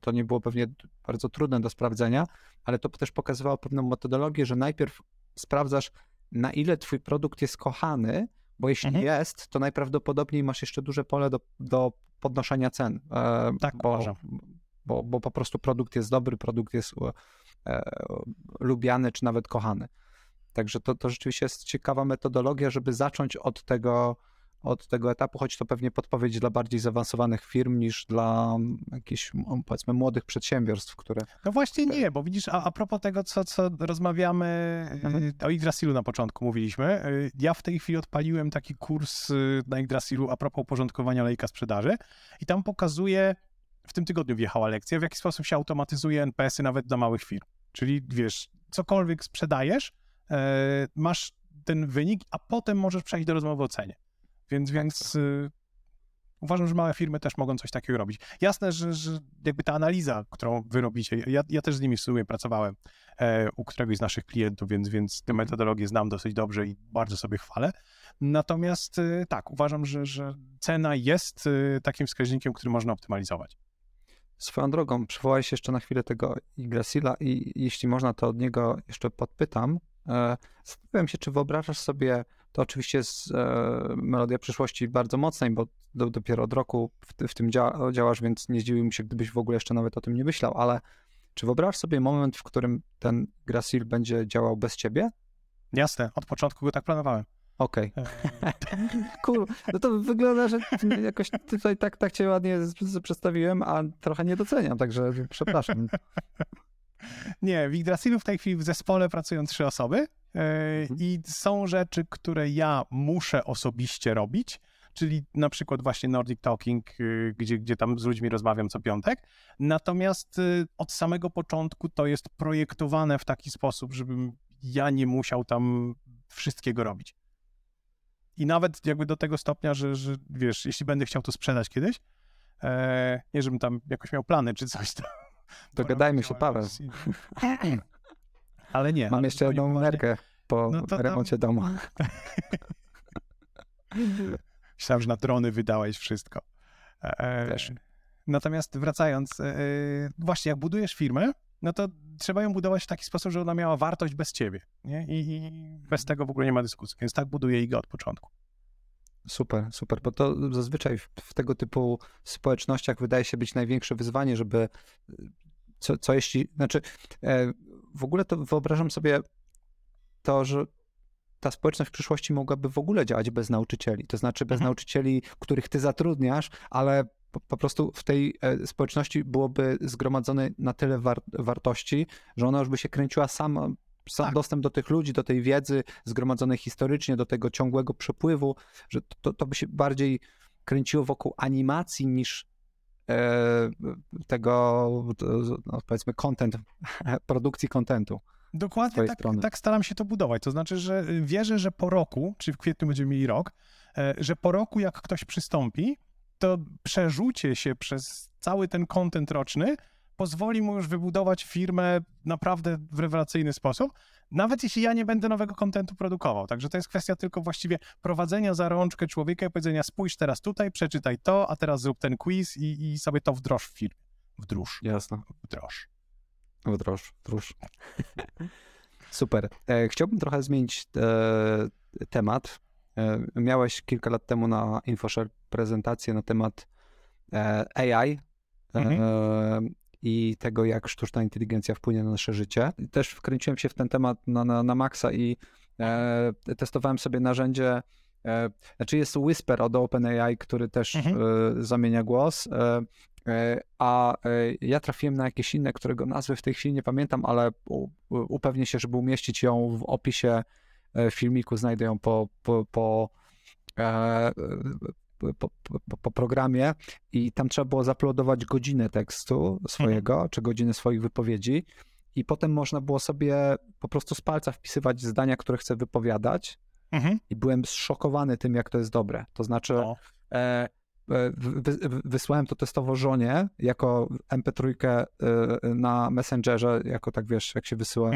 to nie było pewnie bardzo trudne do sprawdzenia, ale to też pokazywało pewną metodologię, że najpierw sprawdzasz, na ile twój produkt jest kochany, bo jeśli jest, to najprawdopodobniej masz jeszcze duże pole do podnoszenia cen, tak, bo po prostu produkt jest dobry, produkt jest lubiany czy nawet kochany. Także to rzeczywiście jest ciekawa metodologia, żeby zacząć od tego etapu, choć to pewnie podpowiedź dla bardziej zaawansowanych firm niż dla jakichś, powiedzmy, młodych przedsiębiorstw, które... No właśnie nie, bo widzisz, a propos tego, co rozmawiamy, o Yggdrasilu na początku mówiliśmy, ja w tej chwili odpaliłem taki kurs na Yggdrasilu a propos uporządkowania lejka sprzedaży i tam pokazuję, w tym tygodniu wjechała lekcja, w jaki sposób się automatyzuje NPS-y nawet dla małych firm. Czyli wiesz, cokolwiek sprzedajesz, masz ten wynik, a potem możesz przejść do rozmowy o cenie. Więc Uważam, że małe firmy też mogą coś takiego robić. Jasne, że jakby ta analiza, którą wy robicie, ja też z nimi w sumie pracowałem u któregoś z naszych klientów, więc tę metodologię znam dosyć dobrze i bardzo sobie chwalę. Natomiast tak, uważam, że cena jest takim wskaźnikiem, który można optymalizować. Swoją drogą, przywołałeś jeszcze na chwilę tego Yggdrasila i jeśli można, to od niego jeszcze podpytam. Zastanawiam się, czy wyobrażasz sobie, to oczywiście jest melodia przyszłości bardzo mocnej, bo dopiero od roku w tym działasz, więc nie zdziwiłbym się, gdybyś w ogóle jeszcze nawet o tym nie myślał, ale czy wyobrażasz sobie moment, w którym ten Yggdrasil będzie działał bez ciebie? Jasne, od początku go tak planowałem. Okej. Kurwa, no to wygląda, że jakoś tutaj tak cię ładnie przedstawiłem, a trochę nie doceniam, także przepraszam. Nie, w Yggdrasilu w tej chwili w zespole pracują 3 osoby i są rzeczy, które ja muszę osobiście robić, czyli na przykład właśnie Nordic Talking, gdzie tam z ludźmi rozmawiam co piątek. Natomiast od samego początku to jest projektowane w taki sposób, żebym ja nie musiał tam wszystkiego robić. I nawet jakby do tego stopnia, że wiesz, jeśli będę chciał to sprzedać kiedyś, nie żebym tam jakoś miał plany czy coś tam. Dogadajmy się, Paweł. Ale nie. Mam jeszcze jedną nerkę po remoncie domu. Myślałem, że na drony wydałeś wszystko. Też. Natomiast wracając, właśnie jak budujesz firmę, no to trzeba ją budować w taki sposób, że ona miała wartość bez ciebie, nie? I bez tego w ogóle nie ma dyskusji, więc tak buduję IGA od początku. Super, bo to zazwyczaj w tego typu społecznościach wydaje się być największe wyzwanie, żeby co jeśli, znaczy w ogóle to wyobrażam sobie to, że ta społeczność w przyszłości mogłaby w ogóle działać bez nauczycieli, to znaczy bez nauczycieli, których ty zatrudniasz, ale po prostu w tej społeczności byłoby zgromadzone na tyle wartości, że ona już by się kręciła sama. Sam dostęp do tych ludzi, do tej wiedzy zgromadzonej historycznie, do tego ciągłego przepływu, że to by się bardziej kręciło wokół animacji niż tego, no powiedzmy, content, produkcji contentu. Dokładnie tak staram się to budować. To znaczy, że wierzę, że po roku, czyli w kwietniu będziemy mieli rok, że po roku jak ktoś przystąpi, to przerzucie się przez cały ten content roczny pozwoli mu już wybudować firmę naprawdę w rewelacyjny sposób, nawet jeśli ja nie będę nowego kontentu produkował. Także to jest kwestia tylko właściwie prowadzenia za rączkę człowieka i powiedzenia spójrz teraz tutaj, przeczytaj to, a teraz zrób ten quiz i sobie to wdroż w firmie. Wdróż. Jasne. Wdróż. Super. Chciałbym trochę zmienić temat. Miałeś kilka lat temu na InfoShare prezentację na temat AI. I tego, jak sztuczna inteligencja wpłynie na nasze życie. Też wkręciłem się w ten temat na maksa i testowałem sobie narzędzie, znaczy jest Whisper od OpenAI, który też zamienia głos, ja trafiłem na jakieś inne, którego nazwy w tej chwili nie pamiętam, ale upewnię się, żeby umieścić ją w opisie filmiku, znajdę ją po programie i tam trzeba było zaplodować godzinę tekstu swojego, czy godzinę swoich wypowiedzi i potem można było sobie po prostu z palca wpisywać zdania, które chcę wypowiadać i byłem zszokowany tym, jak to jest dobre. To znaczy wysłałem to testowo żonie jako MP3 na Messengerze, jako tak wiesz, jak się wysyła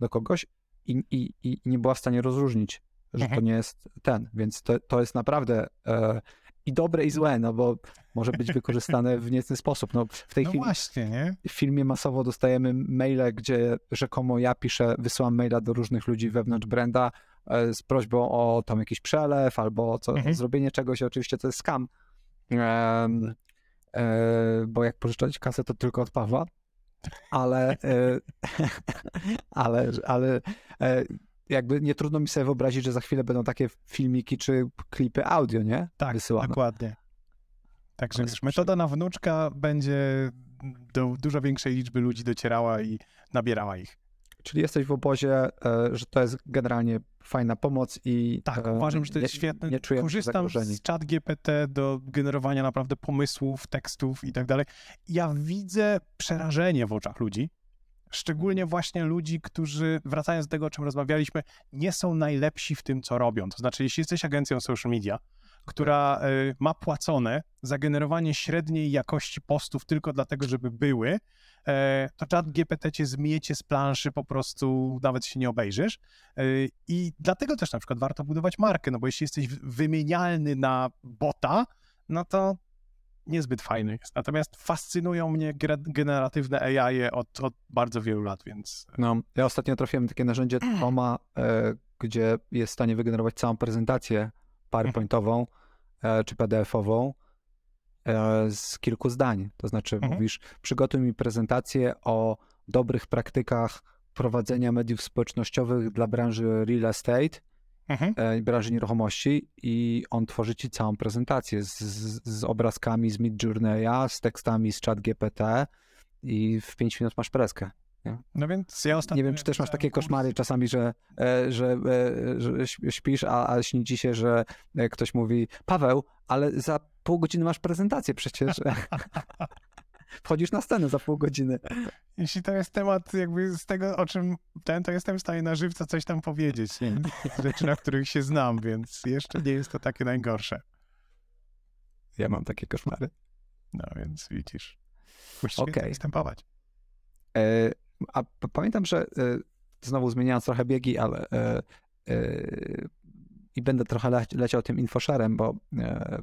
do kogoś i nie była w stanie rozróżnić, że to nie jest ten, więc to jest naprawdę i dobre i złe, no bo może być wykorzystane w niecny sposób. No w tej chwili właśnie, nie? W filmie masowo dostajemy maile, gdzie rzekomo ja wysyłam maila do różnych ludzi wewnątrz branda z prośbą o tam jakiś przelew albo zrobienie czegoś, oczywiście to jest scam, bo jak pożyczać kasę to tylko od Pawła, ale jakby nie trudno mi sobie wyobrazić, że za chwilę będą takie filmiki czy klipy audio, nie? Tak, wysyłane. Dokładnie. Także wiesz, metoda na wnuczka będzie do dużo większej liczby ludzi docierała i nabierała ich. Czyli jesteś w obozie, że to jest generalnie fajna pomoc i... Tak, uważam, że to jest świetne. Nie czuję korzystam z chat GPT do generowania naprawdę pomysłów, tekstów i tak dalej. Ja widzę przerażenie w oczach ludzi. Szczególnie właśnie ludzi, którzy, wracając do tego, o czym rozmawialiśmy, nie są najlepsi w tym, co robią. To znaczy, jeśli jesteś agencją social media, która ma płacone za generowanie średniej jakości postów tylko dlatego, żeby były, to chat GPT cię zmiecie z planszy, po prostu nawet się nie obejrzysz. I dlatego też na przykład warto budować markę, no bo jeśli jesteś wymienialny na bota, no to niezbyt fajny jest. Natomiast fascynują mnie generatywne AI od bardzo wielu lat, więc... No, ja ostatnio trafiłem na takie narzędzie Toma, gdzie jest w stanie wygenerować całą prezentację PowerPointową czy PDF-ową z kilku zdań. To znaczy mówisz, przygotuj mi prezentację o dobrych praktykach prowadzenia mediów społecznościowych dla branży real estate, branży nieruchomości, i on tworzy ci całą prezentację z obrazkami z Midjourney'a, z tekstami z chat GPT i w 5 minut masz preskę. Nie? No więc ja ostatnio... Nie wiem, czy też masz takie koszmary czasami, że śpisz, a śni ci się, że ktoś mówi: Paweł, ale za pół godziny masz prezentację przecież. Wchodzisz na scenę za pół godziny. Jeśli to jest temat jakby z tego, o czym ten, to jestem w stanie na żywca coś tam powiedzieć. Nie? Rzeczy, na których się znam, więc jeszcze nie jest to takie najgorsze. Ja mam takie koszmary. No więc widzisz. Musisz okay. Występować. A pamiętam, że znowu zmieniając trochę biegi, ale i będę trochę leciał tym InfoShare'em, bo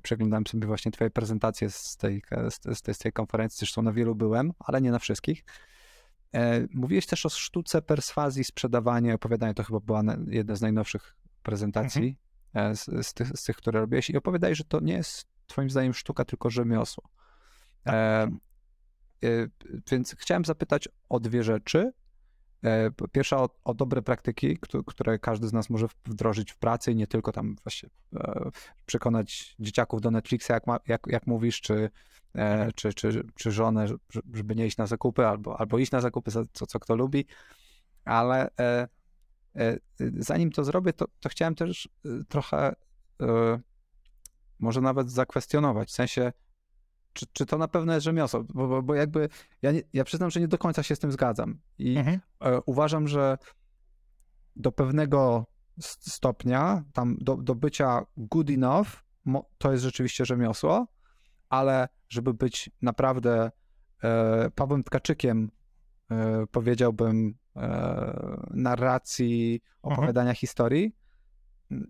przeglądałem sobie właśnie twoje prezentacje z tej konferencji, zresztą na wielu byłem, ale nie na wszystkich. Mówiłeś też o sztuce perswazji, sprzedawania, opowiadania, to chyba była jedna z najnowszych prezentacji z tych, które robiłeś, i opowiadaj, że to nie jest twoim zdaniem sztuka, tylko rzemiosło. Więc chciałem zapytać o dwie rzeczy. Pierwsza o dobre praktyki, które każdy z nas może wdrożyć w pracy i nie tylko tam właśnie przekonać dzieciaków do Netflixa, jak mówisz, czy żonę, żeby nie iść na zakupy, albo iść na zakupy, co kto lubi. Ale zanim to zrobię, to chciałem też trochę może nawet zakwestionować, w sensie, czy to na pewno jest rzemiosło? Bo jakby ja przyznam, że nie do końca się z tym zgadzam. I uważam, że do pewnego stopnia, tam do bycia good enough, to jest rzeczywiście rzemiosło, ale żeby być naprawdę Pawłem Tkaczykiem, powiedziałbym, narracji, opowiadania historii,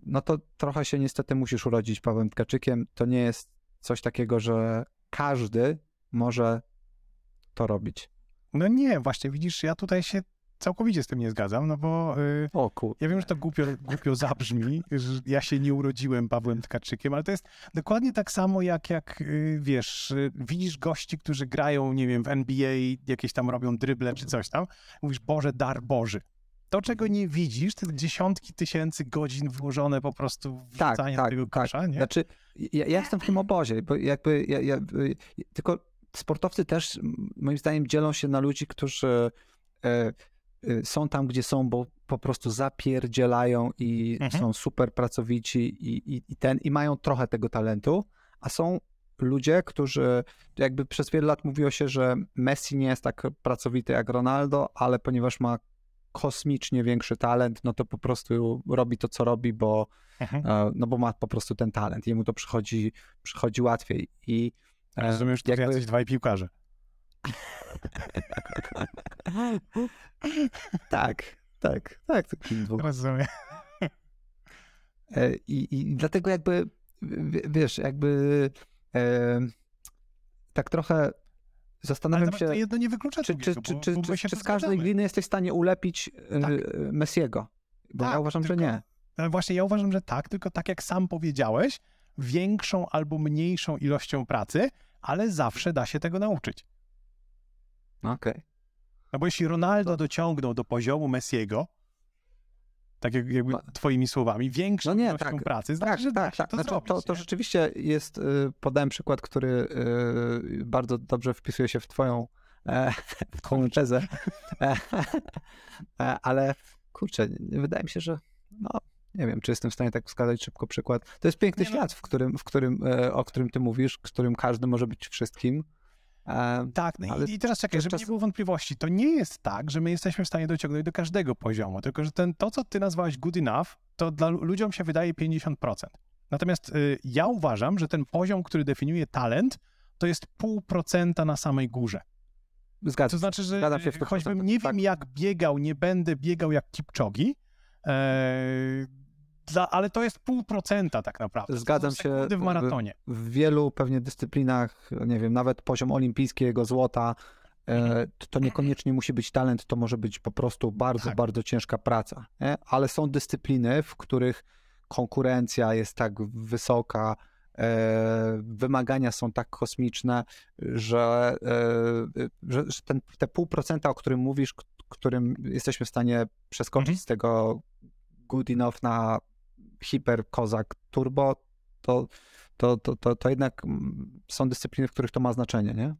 no to trochę się niestety musisz urodzić Pawłem Tkaczykiem. To nie jest coś takiego, że każdy może to robić. No nie, właśnie widzisz, ja tutaj się całkowicie z tym nie zgadzam, no bo ja wiem, że to głupio zabrzmi, że ja się nie urodziłem Pawłem Tkaczykiem, ale to jest dokładnie tak samo jak wiesz, widzisz gości, którzy grają, nie wiem, w NBA, jakieś tam robią dryble czy coś tam, mówisz: Boże, dar Boży. To, czego nie widzisz, to dziesiątki tysięcy godzin włożone po prostu w wrzucanie tego kosza, nie? Znaczy, ja jestem w tym obozie, bo jakby tylko sportowcy też, moim zdaniem, dzielą się na ludzi, którzy są tam, gdzie są, bo po prostu zapierdzielają i są super pracowici i mają trochę tego talentu, a są ludzie, którzy, jakby przez wiele lat mówiło się, że Messi nie jest tak pracowity jak Ronaldo, ale ponieważ ma kosmicznie większy talent, no to po prostu robi to, co robi, bo, no bo ma po prostu ten talent. Jemu to przychodzi łatwiej. I rozumiem, że to jacyś dwaj piłkarze. tak. Rozumiem. I dlatego jakby, wiesz, jakby tak trochę zastanawiam się, to jedno nie wyklucza czy z każdej gliny jesteś w stanie ulepić Messiego, bo ja uważam, że nie. No właśnie, ja uważam, że tak, tylko tak jak sam powiedziałeś, większą albo mniejszą ilością pracy, ale zawsze da się tego nauczyć. Okej. No bo jeśli Ronaldo dociągnął do poziomu Messiego, tak jakby twoimi słowami, większą ilością pracy. Znaczy, to zrobić, to rzeczywiście jest, podałem przykład, który bardzo dobrze wpisuje się w twoją tezę, ale kurczę, wydaje mi się, że nie wiem, czy jestem w stanie tak wskazać szybko przykład. To jest piękny świat, o którym ty mówisz, w którym każdy może być wszystkim. Tak, no i teraz czekaj, żeby nie było wątpliwości, to nie jest tak, że my jesteśmy w stanie dociągnąć do każdego poziomu, tylko że to, co ty nazwałeś good enough, to ludziom się wydaje 50%. Natomiast ja uważam, że ten poziom, który definiuje talent, to jest 0,5% na samej górze. Zgadzam. To znaczy, że choćbym nie wiem jak biegał, nie będę biegał jak Kipchogi, ale to jest 0,5% tak naprawdę. Zgadzam się. W maratonie. W wielu pewnie dyscyplinach, nie wiem, nawet poziom olimpijskiego złota, to niekoniecznie musi być talent, to może być po prostu bardzo, bardzo ciężka praca. Nie? Ale są dyscypliny, w których konkurencja jest tak wysoka, wymagania są tak kosmiczne, że te 0,5%, o którym mówisz, którym jesteśmy w stanie przeskoczyć z tego good enough na hiper kozak turbo, to jednak są dyscypliny, w których to ma znaczenie, nie?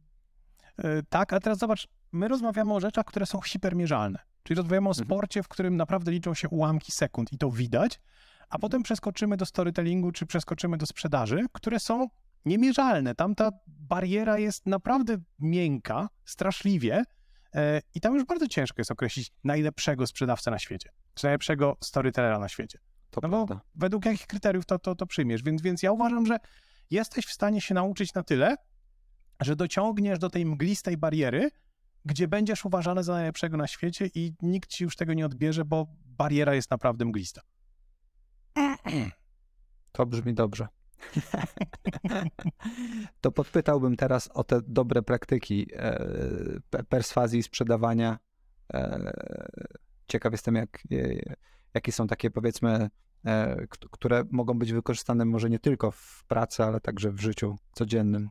Tak, ale teraz zobacz, my rozmawiamy o rzeczach, które są hipermierzalne. Czyli rozmawiamy o sporcie, w którym naprawdę liczą się ułamki sekund i to widać, a potem przeskoczymy do storytellingu, czy przeskoczymy do sprzedaży, które są niemierzalne. Tam ta bariera jest naprawdę miękka, straszliwie i tam już bardzo ciężko jest określić najlepszego sprzedawcę na świecie, czy najlepszego storytellera na świecie. To no prawda. Bo według jakich kryteriów to przyjmiesz? Więc ja uważam, że jesteś w stanie się nauczyć na tyle, że dociągniesz do tej mglistej bariery, gdzie będziesz uważany za najlepszego na świecie i nikt ci już tego nie odbierze, bo bariera jest naprawdę mglista. To brzmi dobrze. To podpytałbym teraz o te dobre praktyki perswazji i sprzedawania. Ciekaw jestem, jakie są takie, powiedzmy, które mogą być wykorzystane może nie tylko w pracy, ale także w życiu codziennym.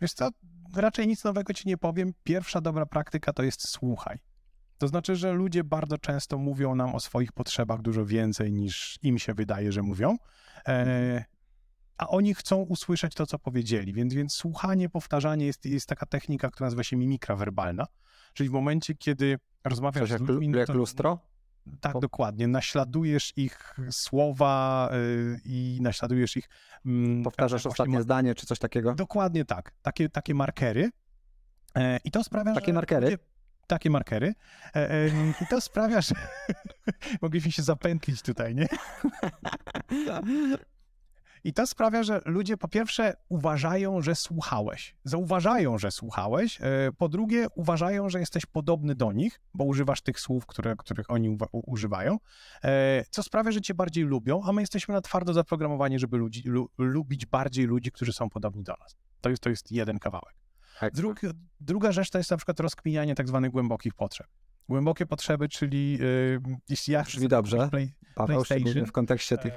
Wiesz co, raczej nic nowego ci nie powiem. Pierwsza dobra praktyka to jest słuchaj. To znaczy, że ludzie bardzo często mówią nam o swoich potrzebach dużo więcej niż im się wydaje, że mówią, a oni chcą usłyszeć to, co powiedzieli. Więc słuchanie, powtarzanie jest taka technika, która nazywa się mimikra werbalna, czyli w momencie, kiedy rozmawiasz z ludźmi... Jak lustro? Tak, dokładnie. Naśladujesz ich słowa i naśladujesz ich... Powtarzasz ostatnie zdanie czy coś takiego? Dokładnie tak. Takie markery. I to sprawia, że... Takie markery? Takie markery. I to sprawia, że... Mogliśmy się zapętlić tutaj, nie? I to sprawia, że ludzie po pierwsze uważają, że słuchałeś. Zauważają, że słuchałeś. Po drugie uważają, że jesteś podobny do nich, bo używasz tych słów, których oni używają. Co sprawia, że cię bardziej lubią, a my jesteśmy na twardo zaprogramowani, żeby lubić bardziej ludzi, którzy są podobni do nas. To jest jeden kawałek. Druga rzecz to jest na przykład rozkminianie tak zwanych głębokich potrzeb. Głębokie potrzeby, czyli jeśli ja... Brzmi dobrze, Paweł, szczególnie w kontekście tych...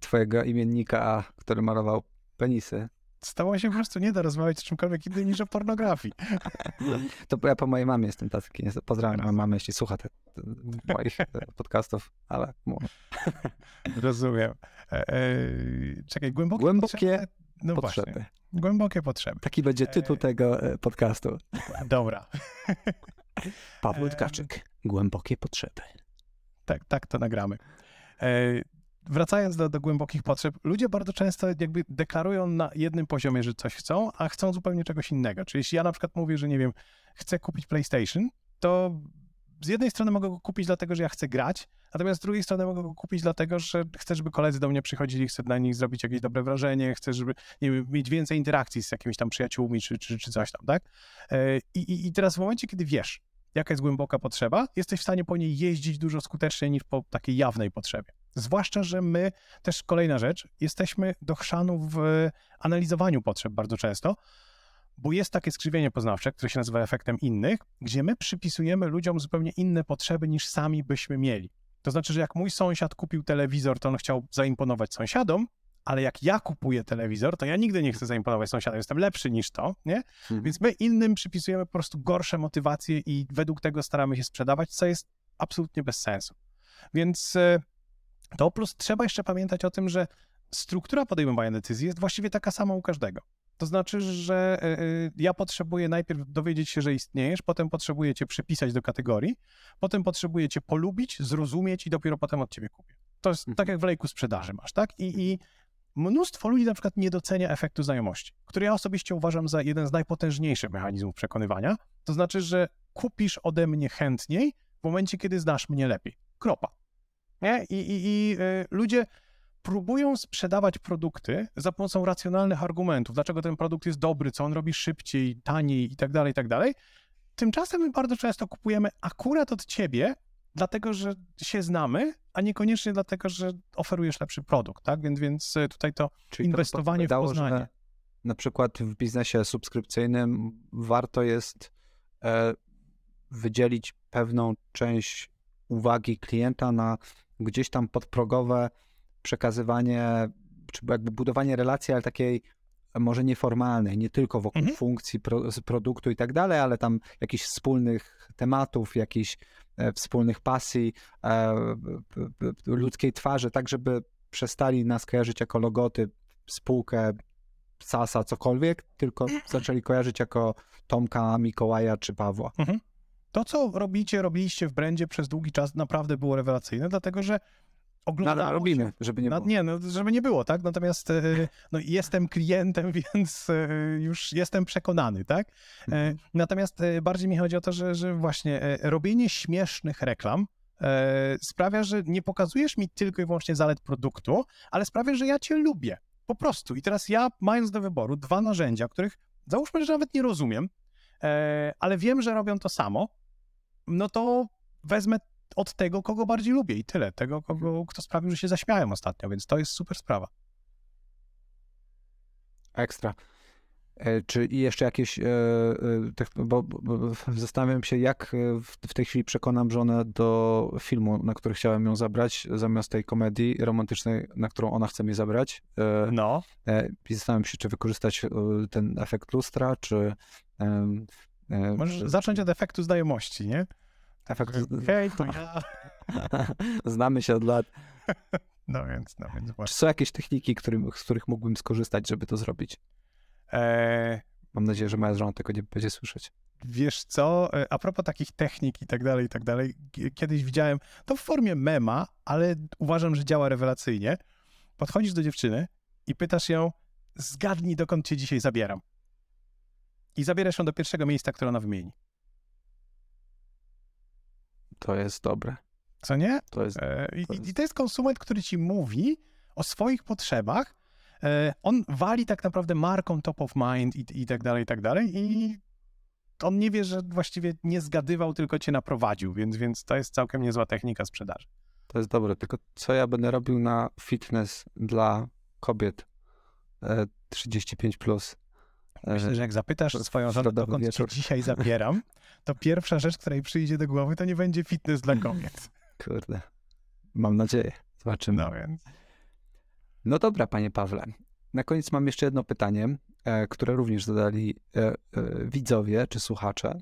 twojego imiennika, który malował penisy. Z tobą się po prostu nie da rozmawiać o czymkolwiek innym niż o pornografii. To ja po mojej mamie jestem taki. Pozdrawiam moją mamę, jeśli słucha moich podcastów, ale... Rozumiem. Czekaj, głębokie potrzeby? No potrzeby. Właśnie, głębokie potrzeby. Taki będzie tytuł tego podcastu. Dobra. Paweł Tkaczyk. Głębokie potrzeby. Tak to nagramy. Wracając do głębokich potrzeb, ludzie bardzo często jakby deklarują na jednym poziomie, że coś chcą, a chcą zupełnie czegoś innego. Czyli jeśli ja na przykład mówię, że nie wiem, chcę kupić PlayStation, to z jednej strony mogę go kupić dlatego, że ja chcę grać, natomiast z drugiej strony mogę go kupić dlatego, że chcę, żeby koledzy do mnie przychodzili, chcę na nich zrobić jakieś dobre wrażenie, chcę, żeby nie wiem, mieć więcej interakcji z jakimiś tam przyjaciółmi czy coś tam, tak? I teraz w momencie, kiedy wiesz, jaka jest głęboka potrzeba, jesteś w stanie po niej jeździć dużo skuteczniej niż po takiej jawnej potrzebie. Zwłaszcza, że my, też kolejna rzecz, jesteśmy do chrzanu w analizowaniu potrzeb bardzo często, bo jest takie skrzywienie poznawcze, które się nazywa efektem innych, gdzie my przypisujemy ludziom zupełnie inne potrzeby niż sami byśmy mieli. To znaczy, że jak mój sąsiad kupił telewizor, to on chciał zaimponować sąsiadom, ale jak ja kupuję telewizor, to ja nigdy nie chcę zaimponować sąsiadom, jestem lepszy niż to, nie? Więc my innym przypisujemy po prostu gorsze motywacje i według tego staramy się sprzedawać, co jest absolutnie bez sensu. Więc... To plus trzeba jeszcze pamiętać o tym, że struktura podejmowania decyzji jest właściwie taka sama u każdego. To znaczy, że ja potrzebuję najpierw dowiedzieć się, że istniejesz, potem potrzebuję cię przypisać do kategorii, potem potrzebuję cię polubić, zrozumieć i dopiero potem od ciebie kupię. To jest tak jak w lejku sprzedaży masz, tak? I mnóstwo ludzi na przykład nie docenia efektu znajomości, który ja osobiście uważam za jeden z najpotężniejszych mechanizmów przekonywania. To znaczy, że kupisz ode mnie chętniej w momencie, kiedy znasz mnie lepiej. Kropa. Nie? I ludzie próbują sprzedawać produkty za pomocą racjonalnych argumentów, dlaczego ten produkt jest dobry, co on robi szybciej, taniej i tak dalej, tymczasem my bardzo często kupujemy akurat od ciebie, dlatego że się znamy, a niekoniecznie dlatego, że oferujesz lepszy produkt, tak? Więc tutaj to czyli inwestowanie to w poznanie. Że na przykład w biznesie subskrypcyjnym warto jest wydzielić pewną część uwagi klienta na gdzieś tam podprogowe przekazywanie, czy jakby budowanie relacji, ale takiej może nieformalnej, nie tylko wokół funkcji, produktu i tak dalej, ale tam jakichś wspólnych tematów, jakichś wspólnych pasji, ludzkiej twarzy, tak żeby przestali nas kojarzyć jako logotyp, spółkę, SaaS-a, cokolwiek, tylko zaczęli kojarzyć jako Tomka, Mikołaja czy Pawła. To, co robiliście w Brandzie przez długi czas, naprawdę było rewelacyjne, dlatego że oglądamy. Robimy, żeby nie było. Żeby nie było, tak? Natomiast jestem klientem, więc już jestem przekonany, tak? Natomiast bardziej mi chodzi o to, że właśnie robienie śmiesznych reklam sprawia, że nie pokazujesz mi tylko i wyłącznie zalet produktu, ale sprawia, że ja cię lubię. Po prostu. I teraz ja, mając do wyboru dwa narzędzia, których załóżmy, że nawet nie rozumiem, ale wiem, że robią to samo, no to wezmę od tego, kogo bardziej lubię i tyle. Tego, kto sprawił, że się zaśmiałem ostatnio, więc to jest super sprawa. Ekstra. Czy jeszcze jakieś, bo zastanawiam się, jak w tej chwili przekonam żonę do filmu, na który chciałem ją zabrać, zamiast tej komedii romantycznej, na którą ona chce mnie zabrać. No. Zastanawiam się, czy wykorzystać ten efekt lustra, czy... Możesz zacząć od efektu znajomości, nie? Efekt... Hej, to ja. Znamy się od lat. No więc czy są jakieś techniki, z których mógłbym skorzystać, żeby to zrobić? Mam nadzieję, że moja żona tego nie będzie słyszeć. Wiesz co, a propos takich technik i tak dalej, kiedyś widziałem, to w formie mema, ale uważam, że działa rewelacyjnie. Podchodzisz do dziewczyny i pytasz ją, zgadnij, dokąd cię dzisiaj zabieram. I zabierasz ją do pierwszego miejsca, które ona wymieni. To jest dobre. Co nie? To jest konsument, który ci mówi o swoich potrzebach. On wali tak naprawdę marką top of mind i tak dalej. I on nie wie, że właściwie nie zgadywał, tylko cię naprowadził, więc to jest całkiem niezła technika sprzedaży. To jest dobre, tylko co ja będę robił na fitness dla kobiet 35+. Myślę, że jak zapytasz swoją żonę, dokąd cię dzisiaj zabieram, to pierwsza rzecz, której przyjdzie do głowy, to nie będzie fitness dla kobiet. Kurde, mam nadzieję. Zobaczymy. No dobra, panie Pawle. Na koniec mam jeszcze jedno pytanie, które również zadali widzowie czy słuchacze,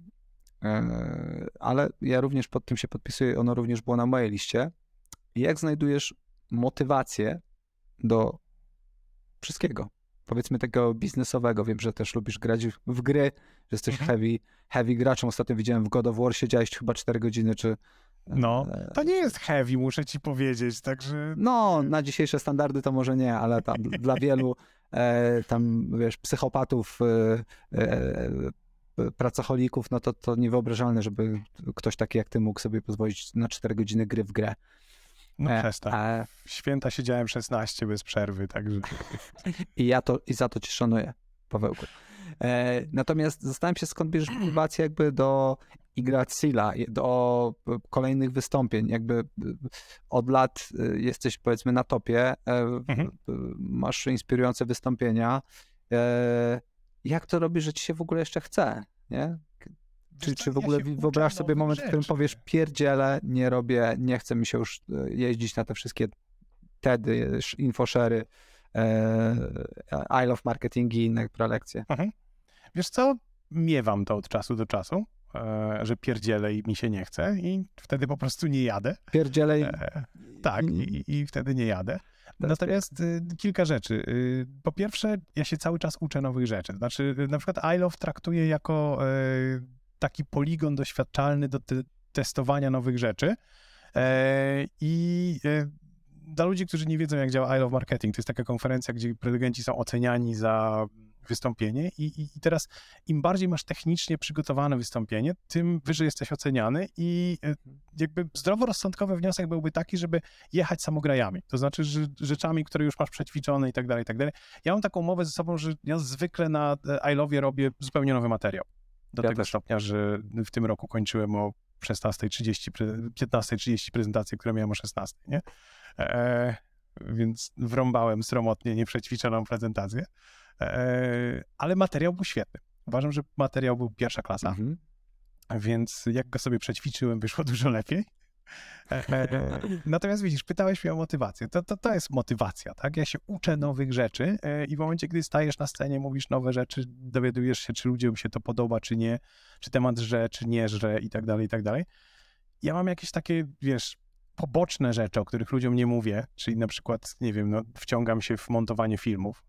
ale ja również pod tym się podpisuję, ono również było na mojej liście. Jak znajdujesz motywację do wszystkiego? Powiedzmy tego biznesowego. Wiem, że też lubisz grać w gry, że jesteś heavy graczem. Ostatnio widziałem w God of War, siedziałeś chyba 4 godziny, czy... No, to nie jest heavy, muszę ci powiedzieć, także... No, na dzisiejsze standardy to może nie, ale tam dla wielu tam, wiesz, psychopatów, pracoholików, no to niewyobrażalne, żeby ktoś taki jak ty mógł sobie pozwolić na 4 godziny gry w grę. No przestań. Święta siedziałem 16 bez przerwy, także... I za to ci szanuję, Pawełku. Natomiast zastanawiam się, skąd bierzesz motywację jakby do Yggdrasila, do kolejnych wystąpień. Jakby od lat jesteś, powiedzmy, na topie, masz inspirujące wystąpienia. Jak to robisz, że ci się w ogóle jeszcze chce, nie? Czy w ogóle wyobrażasz sobie moment, w którym powiesz, pierdzielę, nie robię, nie chce mi się już jeździć na te wszystkie TED-y, InfoShare'y, I Love Marketing i inne prelekcje. Wiesz co, miewam to od czasu do czasu, że pierdzielę i mi się nie chce i wtedy po prostu nie jadę. Pierdzielę i... Tak, i wtedy nie jadę. Natomiast kilka rzeczy. Po pierwsze, ja się cały czas uczę nowych rzeczy. Znaczy, na przykład I Love traktuję jako taki poligon doświadczalny do testowania nowych rzeczy i dla ludzi, którzy nie wiedzą, jak działa I Love Marketing, to jest taka konferencja, gdzie prelegenci są oceniani za wystąpienie i teraz im bardziej masz technicznie przygotowane wystąpienie, tym wyżej jesteś oceniany i jakby zdroworozsądkowy wniosek byłby taki, żeby jechać samograjami, to znaczy rzeczami, które już masz przećwiczone i tak dalej, i tak dalej. Ja mam taką umowę ze sobą, że ja zwykle na I Love'ie robię zupełnie nowy materiał. Do tego stopnia, że w tym roku kończyłem o 15.30 prezentację, którą miałem o 16, nie? Więc wrąbałem sromotnie nieprzećwiczoną prezentację, ale materiał był świetny. Uważam, że materiał był pierwsza klasa, więc jak go sobie przećwiczyłem, wyszło dużo lepiej. Natomiast widzisz, pytałeś mnie o motywację. To jest motywacja, tak? Ja się uczę nowych rzeczy i w momencie, gdy stajesz na scenie, mówisz nowe rzeczy, dowiadujesz się, czy ludziom się to podoba, czy nie, czy temat żre, czy nie żre i tak dalej, i tak dalej. Ja mam jakieś takie, wiesz, poboczne rzeczy, o których ludziom nie mówię, czyli na przykład, nie wiem, no, wciągam się w montowanie filmów.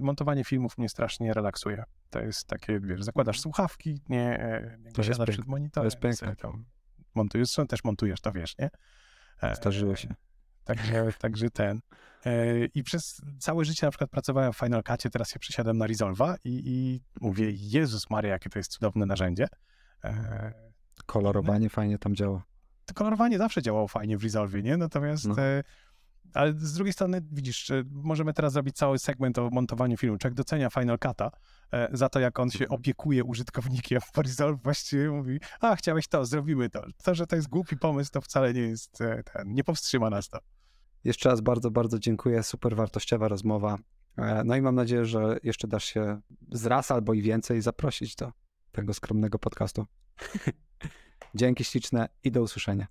Montowanie filmów mnie strasznie relaksuje. To jest takie, wiesz, zakładasz słuchawki, nie siadasz przed monitorem. To jest piękne. Montujesz, też montujesz, to wiesz, nie? Zdarzyło się. Także ten. I przez całe życie na przykład pracowałem w Final Cutie, teraz się przesiadłem na Resolve'a i mówię, Jezus Maria, jakie to jest cudowne narzędzie. Kolorowanie fajnie tam działa. To kolorowanie zawsze działało fajnie w Resolve'ie, nie? Natomiast, ale z drugiej strony widzisz, możemy teraz zrobić cały segment o montowaniu filmu. Człowiek docenia Final Cut'a za to, jak on się opiekuje użytkownikiem. Bo Resolve właściwie mówi, a chciałeś to, zrobimy to. To, że to jest głupi pomysł, to wcale nie jest, nie powstrzyma nas to. Jeszcze raz bardzo, bardzo dziękuję. Super wartościowa rozmowa. No i mam nadzieję, że jeszcze dasz się z raz albo i więcej zaprosić do tego skromnego podcastu. Dzięki śliczne i do usłyszenia.